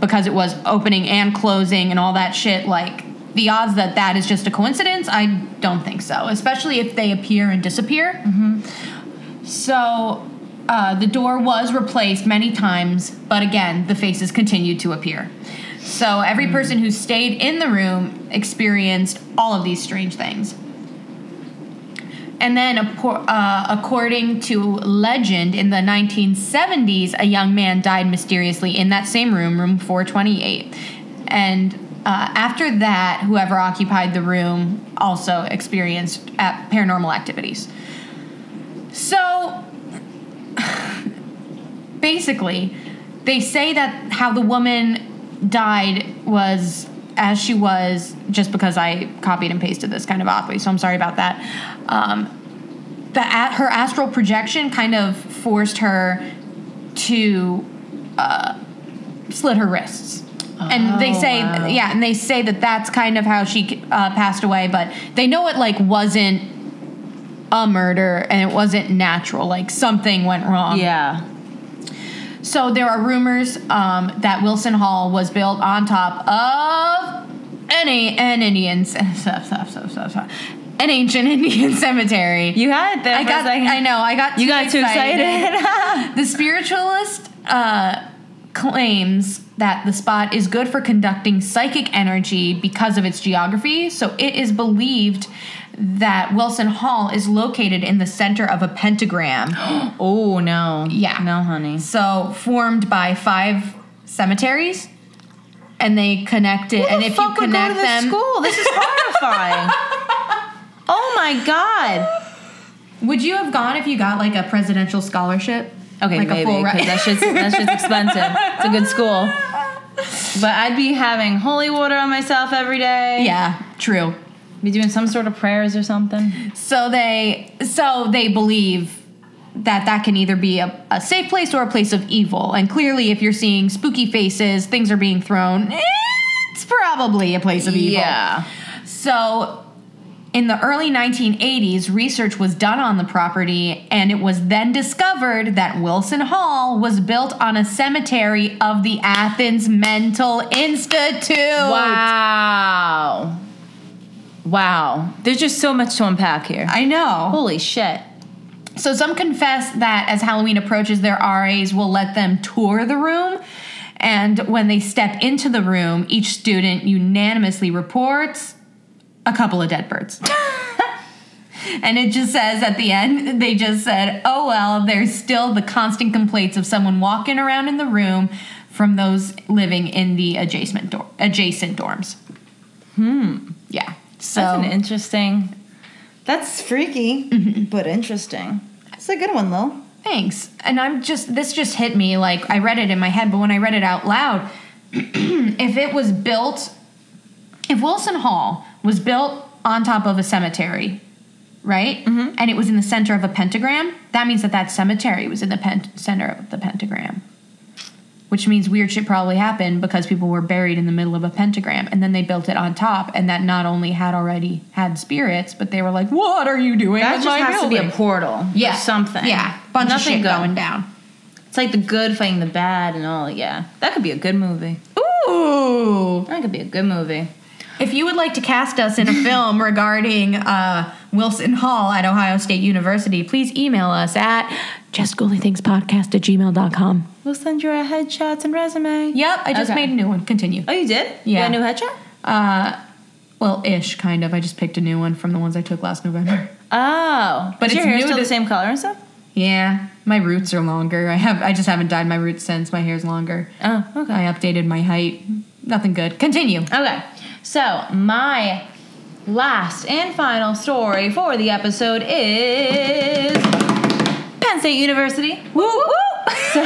because it was opening and closing and all that shit, like the odds that is just a coincidence, I don't think so, especially if they appear and disappear. Mm-hmm. So... the door was replaced many times, but again, the faces continued to appear. So every person who stayed in the room experienced all of these strange things. And then, according to legend, in the 1970s, a young man died mysteriously in that same room, room 428. And after that, whoever occupied the room also experienced paranormal activities. So... Basically, they say that how the woman died was as she was, just because I copied and pasted this kind of oddly, so I'm sorry about that. Her astral projection kind of forced her to slit her wrists. And they say, yeah, and they say that that's kind of how she passed away, but they know it, like, wasn't a murder and it wasn't natural. Like, something went wrong. Yeah. So there are rumors that Wilson Hall was built on top of an Indian an ancient Indian cemetery. You had it there. I got too excited. The spiritualist claims that the spot is good for conducting psychic energy because of its geography. So it is believed that Wilson Hall is located in the center of a pentagram. Oh, no. Yeah. No, honey. So formed by 5 cemeteries, and they connect it. And if you connect them, to the school? This is horrifying. Oh, my God. Would you have gone if you got, like, a presidential scholarship? Okay, like maybe, because that shit's expensive. It's a good school. But I'd be having holy water on myself every day. Yeah, true. Be doing some sort of prayers or something. So they believe that can either be a safe place or a place of evil. And clearly, if you're seeing spooky faces, things are being thrown, it's probably a place of evil. Yeah. So in the early 1980s, research was done on the property, and it was then discovered that Wilson Hall was built on a cemetery of the Athens Mental Institute. Wow. There's just so much to unpack here. I know. Holy shit. So some confess that as Halloween approaches, their RAs will let them tour the room. And when they step into the room, each student unanimously reports a couple of dead birds. And it just says at the end, they just said, oh, well, there's still the constant complaints of someone walking around in the room from those living in the adjacent dorms. Yeah. So that's an interesting. That's freaky, but interesting. It's a good one, Lil. Thanks. And this just hit me. Like, I read it in my head, but when I read it out loud, if Wilson Hall was built on top of a cemetery, right? Mm-hmm. And it was in the center of a pentagram. That means that cemetery was in the center of the pentagram, which means weird shit probably happened because people were buried in the middle of a pentagram, and then they built it on top, and that not only had already had spirits, but they were like, what are you doing? That just has to be a portal or something. Yeah, bunch of shit going down. It's like the good fighting the bad and all, yeah. That could be a good movie. Ooh! That could be a good movie. If you would like to cast us in a film regarding Wilson Hall at Ohio State University, please email us at justghoulythingspodcast@gmail.com. We'll send you our headshots and resume. Yep, I just made a new one. Continue. Oh, you did? Yeah. You got a new headshot? Well, ish, kind of. I just picked a new one from the ones I took last November. Oh. But is your hair still the same color and stuff? Yeah. My roots are longer. I just haven't dyed my roots since. My hair's longer. Oh, okay. I updated my height. Nothing good. Continue. Okay. So, my last and final story for the episode is Penn State University. Woo, woo! So,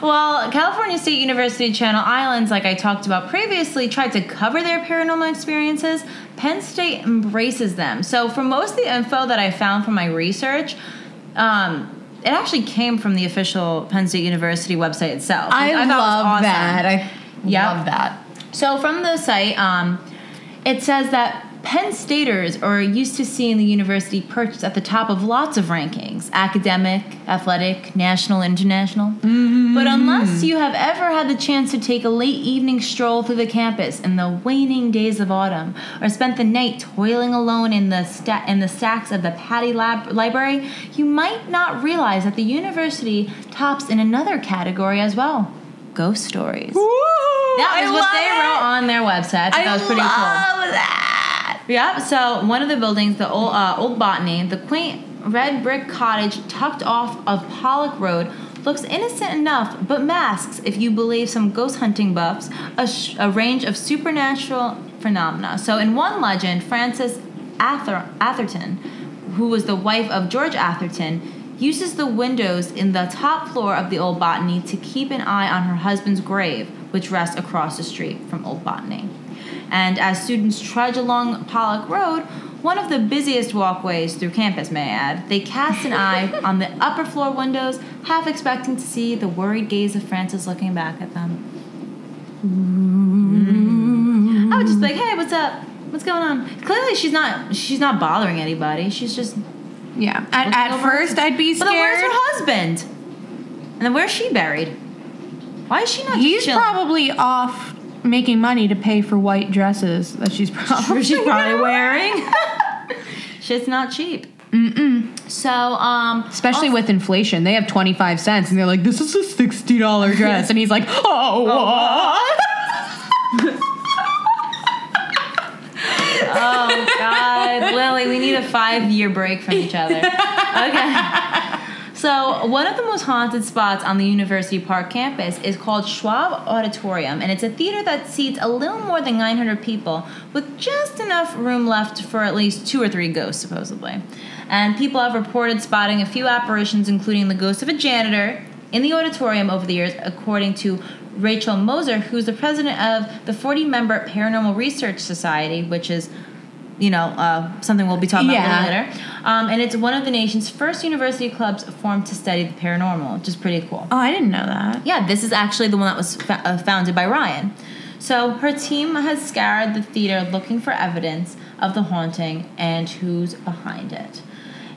well, California State University Channel Islands, like I talked about previously, tried to cover their paranormal experiences. Penn State embraces them. So, for most of the info that I found from my research, it actually came from the official Penn State University website itself. I love awesome. That. I love that. So from the site, it says that Penn Staters are used to seeing the university perched at the top of lots of rankings, academic, athletic, national, international. Mm-hmm. But unless you have ever had the chance to take a late evening stroll through the campus in the waning days of autumn, or spent the night toiling alone in the stacks of the Patty Library, you might not realize that the university tops in another category as well. Ghost stories. Woo! That was what they wrote on their website. I thought that was pretty cool. I love that. Yeah, so one of the buildings, the Old Botany, the quaint red brick cottage tucked off of Pollock Road, looks innocent enough, but masks, if you believe some ghost hunting buffs, a range of supernatural phenomena. So in one legend, Frances Atherton, who was the wife of George Atherton, uses the windows in the top floor of the Old Botany to keep an eye on her husband's grave, which rests across the street from Old Botany. And as students trudge along Pollock Road, one of the busiest walkways through campus, may I add, they cast an eye on the upper floor windows, half expecting to see the worried gaze of Frances looking back at them. I would just be like, hey, what's up? What's going on? Clearly she's not bothering anybody. She's just... Yeah. At first, I'd be scared. But then where's her husband? And then where's she buried? Why is she not He's chilling? Probably off making money to pay for white dresses that she's probably wearing. Shit's not cheap. Mm-mm. So, especially with inflation. They have 25 cents, and they're like, this is a $60 dress. And he's like, oh. Oh, God. Lily, we need a 5-year break from each other. Okay. So, one of the most haunted spots on the University Park campus is called Schwab Auditorium, and it's a theater that seats a little more than 900 people with just enough room left for at least 2 or 3 ghosts, supposedly. And people have reported spotting a few apparitions, including the ghost of a janitor, in the auditorium over the years, according to Rachel Moser, who's the president of the 40-member Paranormal Research Society, which is... something we'll be talking about later. And it's one of the nation's first university clubs formed to study the paranormal, which is pretty cool. Oh, I didn't know that. Yeah, this is actually the one that was founded by Ryan. So her team has scoured the theater looking for evidence of the haunting and who's behind it.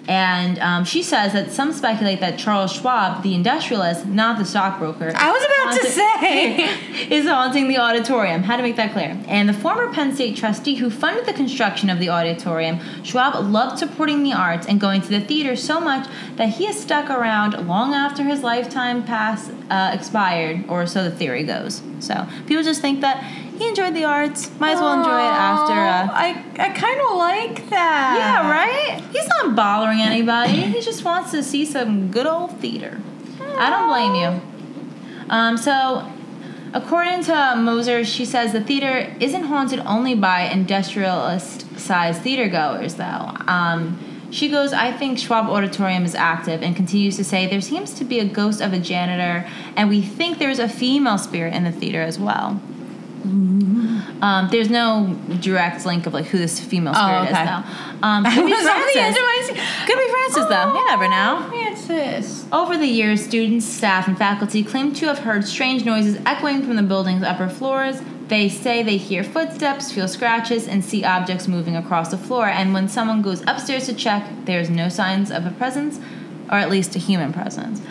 And she says that some speculate that Charles Schwab, the industrialist, not the stockbroker... I was about to say! ...is haunting the auditorium. How to make that clear. And the former Penn State trustee who funded the construction of the auditorium, Schwab loved supporting the arts and going to the theater so much that he has stuck around long after his lifetime pass expired, or so the theory goes. So people just think that he enjoyed the arts. Might as well enjoy it after. I kind of like that. Yeah, right? He's not bothering anybody. He just wants to see some good old theater. Aww. I don't blame you. So, according to Moser, she says the theater isn't haunted only by industrialist-sized theatergoers, though. She goes, I think Schwab Auditorium is active, and continues to say there seems to be a ghost of a janitor, and we think there's a female spirit in the theater as well. There's no direct link of like who this female spirit is, though. Could be Frances. Though. You never know. Frances. Over the years, students, staff, and faculty claim to have heard strange noises echoing from the building's upper floors. They say they hear footsteps, feel scratches, and see objects moving across the floor. And when someone goes upstairs to check, there's no signs of a presence, or at least a human presence.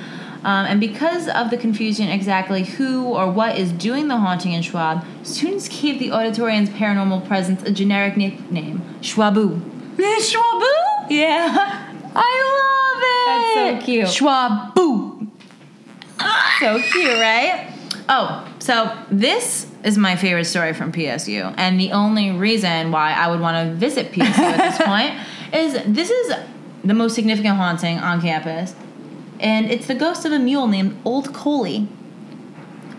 And because of the confusion exactly who or what is doing the haunting in Schwab, students gave the auditorium's paranormal presence a generic nickname, Schwaboo. Schwaboo? Yeah. I love it. That's so cute. Schwaboo. So cute, right? Oh, so this is my favorite story from PSU, and the only reason why I would want to visit PSU at this point is this is the most significant haunting on campus. And it's the ghost of a mule named Old Coley.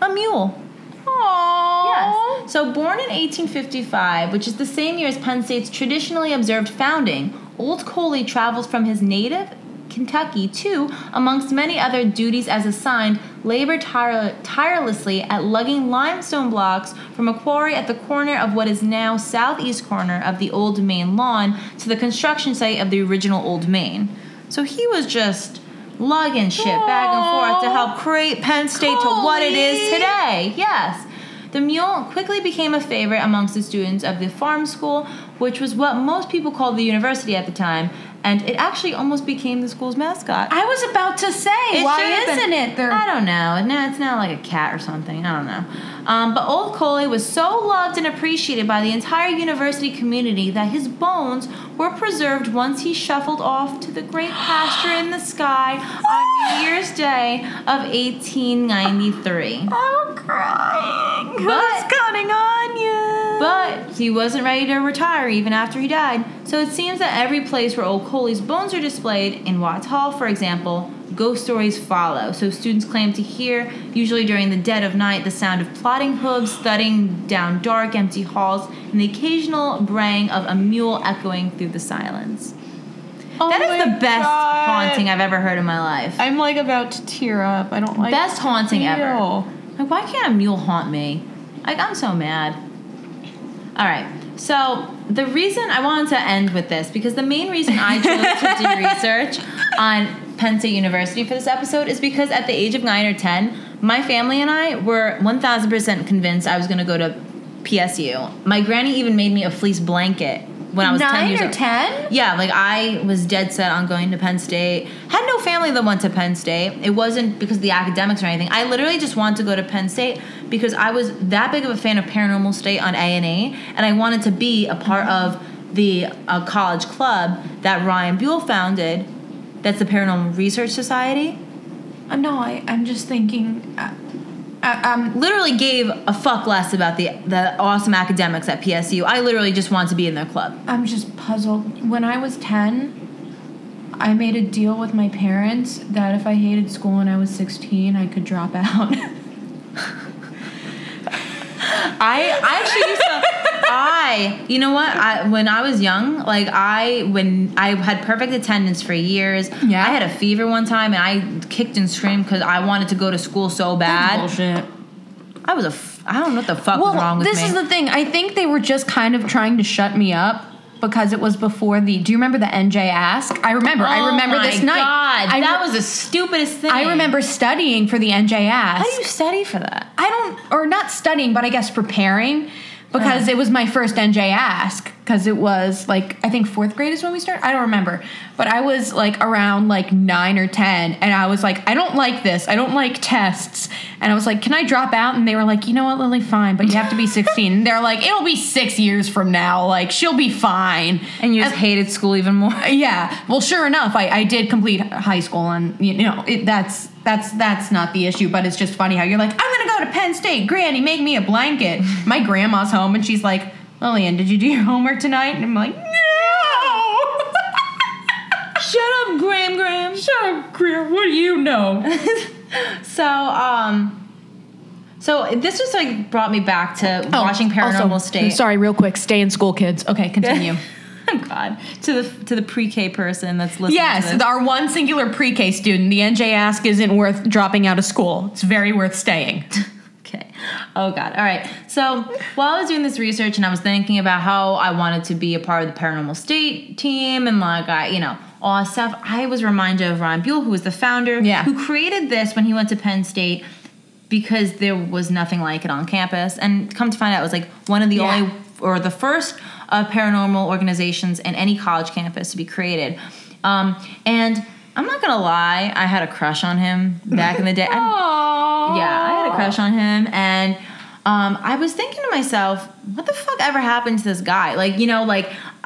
A mule. Aww. Yes. So born in 1855, which is the same year as Penn State's traditionally observed founding, Old Coley travels from his native Kentucky to, amongst many other duties as assigned, labor tirelessly at lugging limestone blocks from a quarry at the corner of what is now southeast corner of the Old Main Lawn to the construction site of the original Old Main. So he was just... lugging shit back and forth to help create Penn State to what it is today. Yes. The mule quickly became a favorite amongst the students of the farm school, which was what most people called the university at the time, and it actually almost became the school's mascot. I was about to say, why isn't it there? I don't know. No, it's not like a cat or something. I don't know. But Old Coley was so loved and appreciated by the entire university community that his bones were preserved once he shuffled off to the great pasture in the sky on New Year's Day of 1893. I'm crying. Who's counting on you? But he wasn't ready to retire even after he died. So it seems that every place where Old Coley's bones are displayed, in Watts Hall, for example, ghost stories follow. So students claim to hear, usually during the dead of night, the sound of plodding hooves thudding down dark, empty halls, and the occasional braying of a mule echoing through the silence. Oh, that is the best haunting I've ever heard in my life. I'm like about to tear up. I don't like best haunting ever. Like, why can't a mule haunt me? Like, I'm so mad. All right. So the reason I wanted to end with this, because the main reason I chose to do research on Penn State University for this episode is because at the age of 9 or 10, My family and I were 1,000% convinced I was going to go to PSU. My granny even made me a fleece blanket when I was 10 years old. 9 or 10? Yeah, like I was dead set on going to Penn State. Had no family that went to Penn State. It wasn't because of the academics or anything. I literally just wanted to go to Penn State because I was that big of a fan of Paranormal State on A&E, and I wanted to be a part of the college club that Ryan Buell founded. That's the Paranormal Research Society. No, I'm just thinking... I literally gave a fuck less about the awesome academics at PSU. I literally just want to be in their club. I'm just puzzled. When I was 10, I made a deal with my parents that if I hated school when I was 16, I could drop out. When I was young, when I had perfect attendance for years, yeah. I had a fever one time and I kicked and screamed because I wanted to go to school so bad. That's bullshit. I don't know what the fuck was wrong with me. This is the thing. I think they were just kind of trying to shut me up because it was before the, do you remember the NJ Ask? I remember this night. Oh my God, that was the stupidest thing. I remember studying for the NJ Ask. How do you study for that? Not studying, but I guess preparing. Because it was my first NJ Ask, because it was, I think 4th grade is when we started. I don't remember. But I was, around, 9 or 10, and I was I don't like this. I don't like tests. And I was can I drop out? And they were you know what, Lily, fine, but you have to be 16. And they're it'll be 6 years from now. She'll be fine. And you just hated school even more. Yeah. Well, sure enough, I did complete high school, and, that's not the issue, but it's just funny how you're I'm going to go to Penn State. Granny, make me a blanket. My grandma's home, and she's like, Lillian, did you do your homework tonight? And I'm like, no! Shut up, Graham. Shut up, Graham. What do you know? So this just, brought me back to watching Paranormal State. I'm sorry, real quick. Stay in school, kids. Okay, continue. Oh, God. To the pre-K person that's listening to this. Yes, our one singular pre-K student. The NJ Ask isn't worth dropping out of school. It's very worth staying. Okay. Oh, God. All right. So while I was doing this research and I was thinking about how I wanted to be a part of the Paranormal State team and, all that stuff, I was reminded of Ryan Buell, who was the founder, who created this when he went to Penn State because there was nothing like it on campus. And come to find out, it was, one of the only or the first of paranormal organizations in any college campus to be created. And I'm not going to lie, I had a crush on him back in the day. I had a crush on him. And I was thinking to myself, what the fuck ever happened to this guy?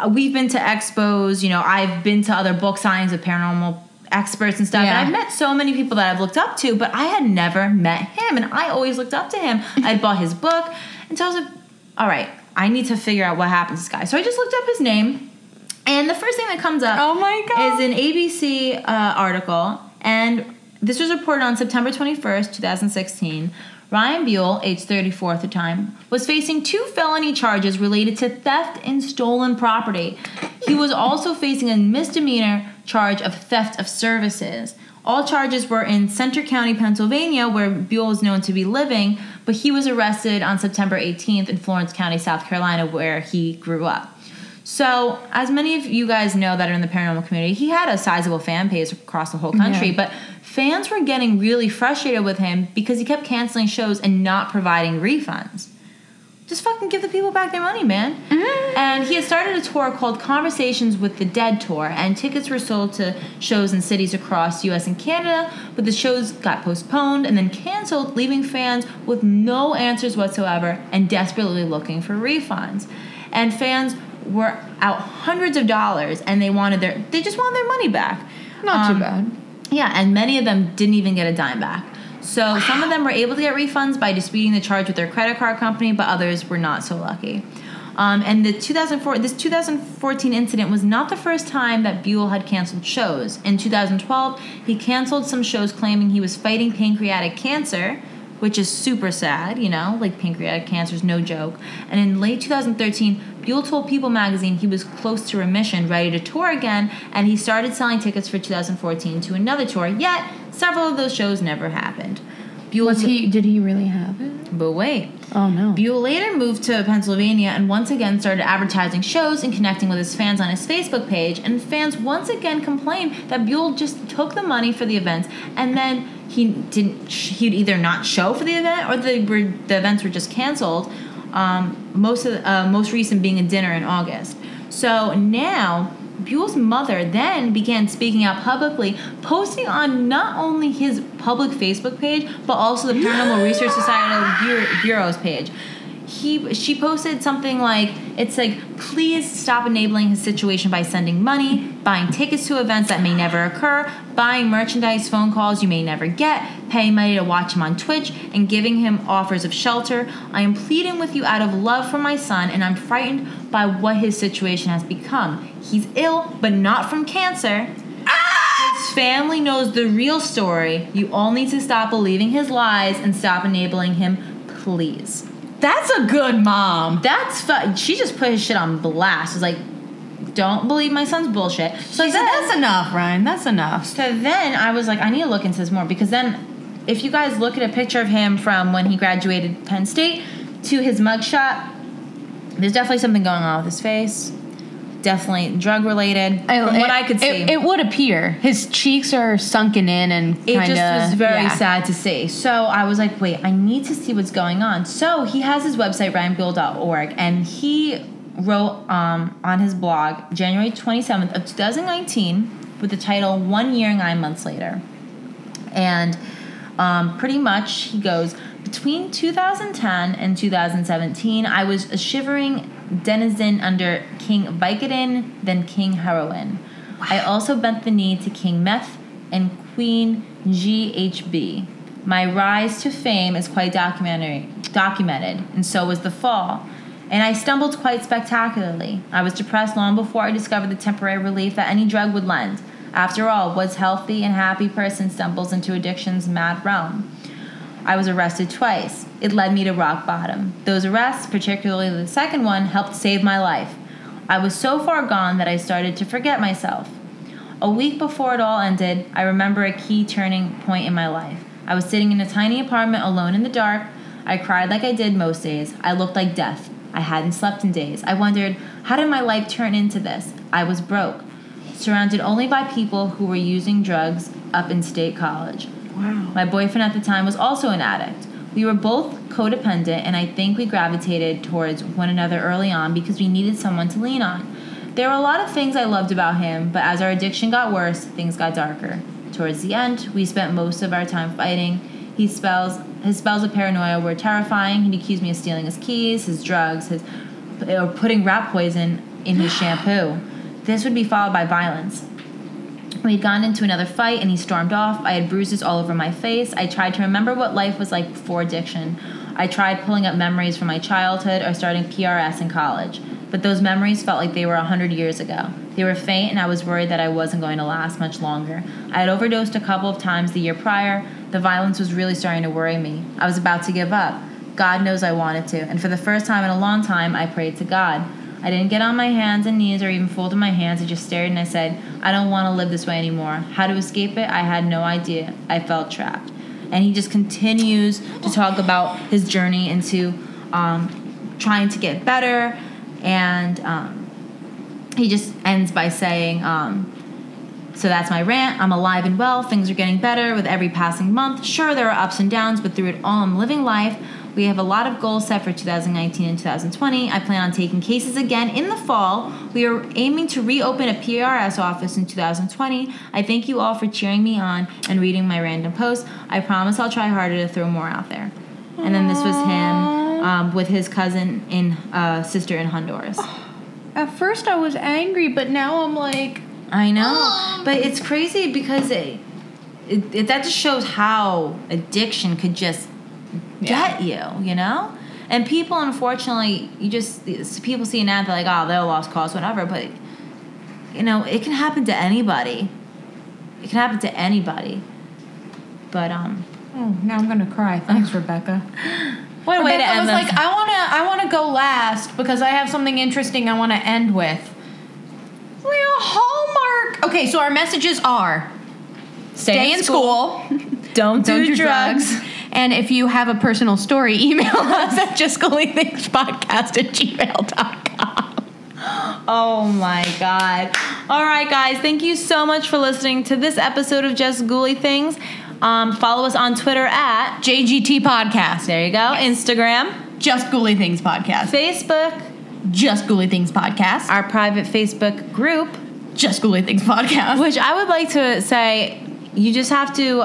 We've been to expos, I've been to other book signings of paranormal experts and stuff, and I've met so many people that I've looked up to, but I had never met him, and I always looked up to him. I bought his book, and so I was like, all right, I need to figure out what happened to this guy. So I just looked up his name, and the first thing that comes up is an ABC article, and this was reported on September 21st, 2016. Ryan Buell, age 34 at the time, was facing 2 felony charges related to theft and stolen property. He was also facing a misdemeanor charge of theft of services. All charges were in Center County, Pennsylvania, where Buell is known to be living, but he was arrested on September 18th in Florence County, South Carolina, where he grew up. So, as many of you guys know that are in the paranormal community, he had a sizable fan base across the whole country, but fans were getting really frustrated with him because he kept canceling shows and not providing refunds. Just fucking give the people back their money, man. Mm-hmm. And he had started a tour called Conversations with the Dead Tour, and tickets were sold to shows in cities across U.S. and Canada, but the shows got postponed and then canceled, leaving fans with no answers whatsoever and desperately looking for refunds. And fans were out hundreds of dollars, and they just wanted their money back. Not too bad. Yeah, and many of them didn't even get a dime back. So some of them were able to get refunds by disputing the charge with their credit card company, but others were not so lucky. And this 2014 incident was not the first time that Buell had canceled shows. In 2012, he canceled some shows claiming he was fighting pancreatic cancer, which is super sad, pancreatic cancer is no joke. And in late 2013, Buell told People magazine he was close to remission, ready to tour again, and he started selling tickets for 2014 to another tour, yet several of those shows never happened. Did he really have it? But wait. Oh, no. Buell later moved to Pennsylvania and once again started advertising shows and connecting with his fans on his Facebook page, and fans once again complained that Buell just took the money for the events, and then He'd either not show for the event or the events were just canceled. Most recent being a dinner in August. So now Buell's mother then began speaking out publicly, posting on not only his public Facebook page, but also the Paranormal Research Society Bureau's page. She posted something like, it's like, please stop enabling his situation by sending money, buying tickets to events that may never occur, buying merchandise, phone calls you may never get, paying money to watch him on Twitch, and giving him offers of shelter. I am pleading with you out of love for my son, and I'm frightened by what his situation has become. He's ill, but not from cancer. His family knows the real story. You all need to stop believing his lies and stop enabling him, please. That's a good mom. That's she just put his shit on blast. It's like, don't believe my son's bullshit. So she said, that's enough, Ryan. That's enough. So then I was like, I need to look into this more, because then if you guys look at a picture of him from when he graduated Penn State to his mugshot, there's definitely something going on with his face. Definitely drug related. From what I could see, it would appear his cheeks are sunken in, and it just was very sad to see. So I was like, wait, I need to see what's going on. So he has his website, RyanBuell.org, and he wrote on his blog January 27th of 2019 with the title "1 Year and 9 Months Later," and pretty much he goes, between 2010 and 2017, I was a shivering denizen under King Vicodin, then King Heroin. Wow. I also bent the knee to King Meth and Queen GHB. My rise to fame is quite documented, and so was the fall. And I stumbled quite spectacularly. I was depressed long before I discovered the temporary relief that any drug would lend. After all, what healthy and happy person stumbles into addiction's mad realm? I was arrested twice. It led me to rock bottom. Those arrests, particularly the second one, helped save my life. I was so far gone that I started to forget myself. A week before it all ended, I remember a key turning point in my life. I was sitting in a tiny apartment alone in the dark. I cried like I did most days. I looked like death. I hadn't slept in days. I wondered, how did my life turn into this? I was broke, surrounded only by people who were using drugs up in State College. Wow. My boyfriend at the time was also an addict. We were both codependent, and I think we gravitated towards one another early on because we needed someone to lean on. There were a lot of things I loved about him, but as our addiction got worse, things got darker. Towards the end, we spent most of our time fighting. His spells of paranoia were terrifying. He'd accuse me of stealing his keys, his drugs, or putting rat poison in his shampoo. This would be followed by violence. We had gone into another fight, and he stormed off. I had bruises all over my face. I tried to remember what life was like before addiction. I tried pulling up memories from my childhood or starting PRS in college. But those memories felt like they were 100 years ago. They were faint, and I was worried that I wasn't going to last much longer. I had overdosed a couple of times the year prior. The violence was really starting to worry me. I was about to give up. God knows I wanted to. And for the first time in a long time, I prayed to God. I didn't get on my hands and knees or even folded my hands. I just stared, and I said, I don't want to live this way anymore. How to escape it, I had no idea. I felt trapped. And he just continues to talk about his journey into trying to get better. And he just ends by saying, so that's my rant. I'm alive and well. Things are getting better with every passing month. Sure, there are ups and downs, but through it all, I'm living life. We have a lot of goals set for 2019 and 2020. I plan on taking cases again in the fall. We are aiming to reopen a PRS office in 2020. I thank you all for cheering me on and reading my random posts. I promise I'll try harder to throw more out there. And then this was him with his cousin and sister in Honduras. At first I was angry, but now I'm like... I know, but it's crazy because it that just shows how addiction could just... get you know? And people, unfortunately, people see an ad, they're like, oh, they're a lost cause, whatever. But, you know, it can happen to anybody. It can happen to anybody. But, oh, now I'm going to cry. Thanks, Rebecca. What a way to end this. Rebecca was like, I want to go last because I have something interesting I want to end with. Real hallmark. Okay, so our messages are stay in school. Don't do drugs. And if you have a personal story, email us at justgullythingspodcast@gmail.com. Oh, my God. All right, guys. Thank you so much for listening to this episode of Just Ghouly Things. Follow us on Twitter at JGT Podcast. There you go. Yes. Instagram, Just Ghouly Things Podcast. Facebook, Just Ghouly Things Podcast. Our private Facebook group, Just Ghouly Things Podcast. Which I would like to say, you just have to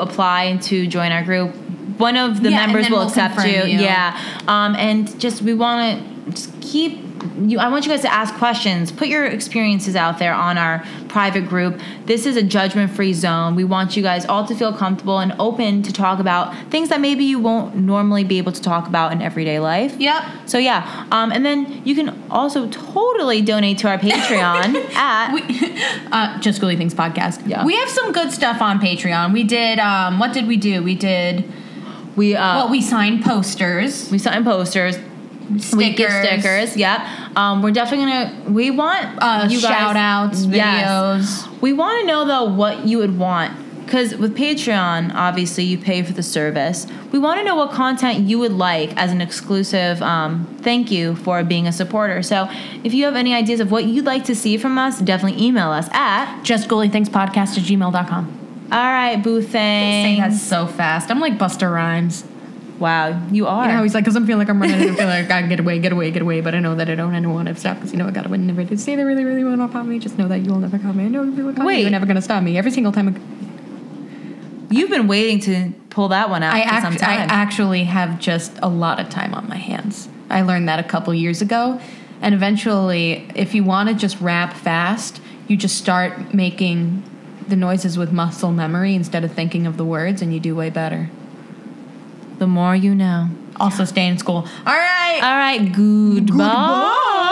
apply to join our group. One of the members will accept you. Yeah. And just we want to just keep you. I want you guys to ask questions. Put your experiences out there on our private group. This is a judgment-free zone. We want you guys all to feel comfortable and open to talk about things that maybe you won't normally be able to talk about in everyday life. Yep. So, yeah. And then you can also totally donate to our Patreon at... Just Ghouly Things Podcast. Yeah. We have some good stuff on Patreon. We did... what did we do? We signed posters. Stickers. We give stickers, yeah. We're definitely going to... We want you guys... Shout-outs, videos. Yes. We want to know, though, what you would want. Because with Patreon, obviously, you pay for the service. We want to know what content you would like as an exclusive thank you for being a supporter. So if you have any ideas of what you'd like to see from us, definitely email us at... justghoulythingspodcast@gmail.com. All right, boo thing. That's so fast. I'm like Busta Rhymes. Wow, you are. You know, he's like, because I'm feeling like I'm running. I feel like I get away. But I know that I don't. I don't want to stop because you know I gotta win. Never did say they really, really want to pop me. Just know that you will never call me. I know you will call me. You're never gonna stop me. Every single time. You've been waiting to pull that one out for some time. I actually have just a lot of time on my hands. I learned that a couple years ago, and eventually, if you want to just rap fast, you just start making the noises with muscle memory instead of thinking of the words, and you do way better. The more you know. Also, stay in school. All right. Goodbye.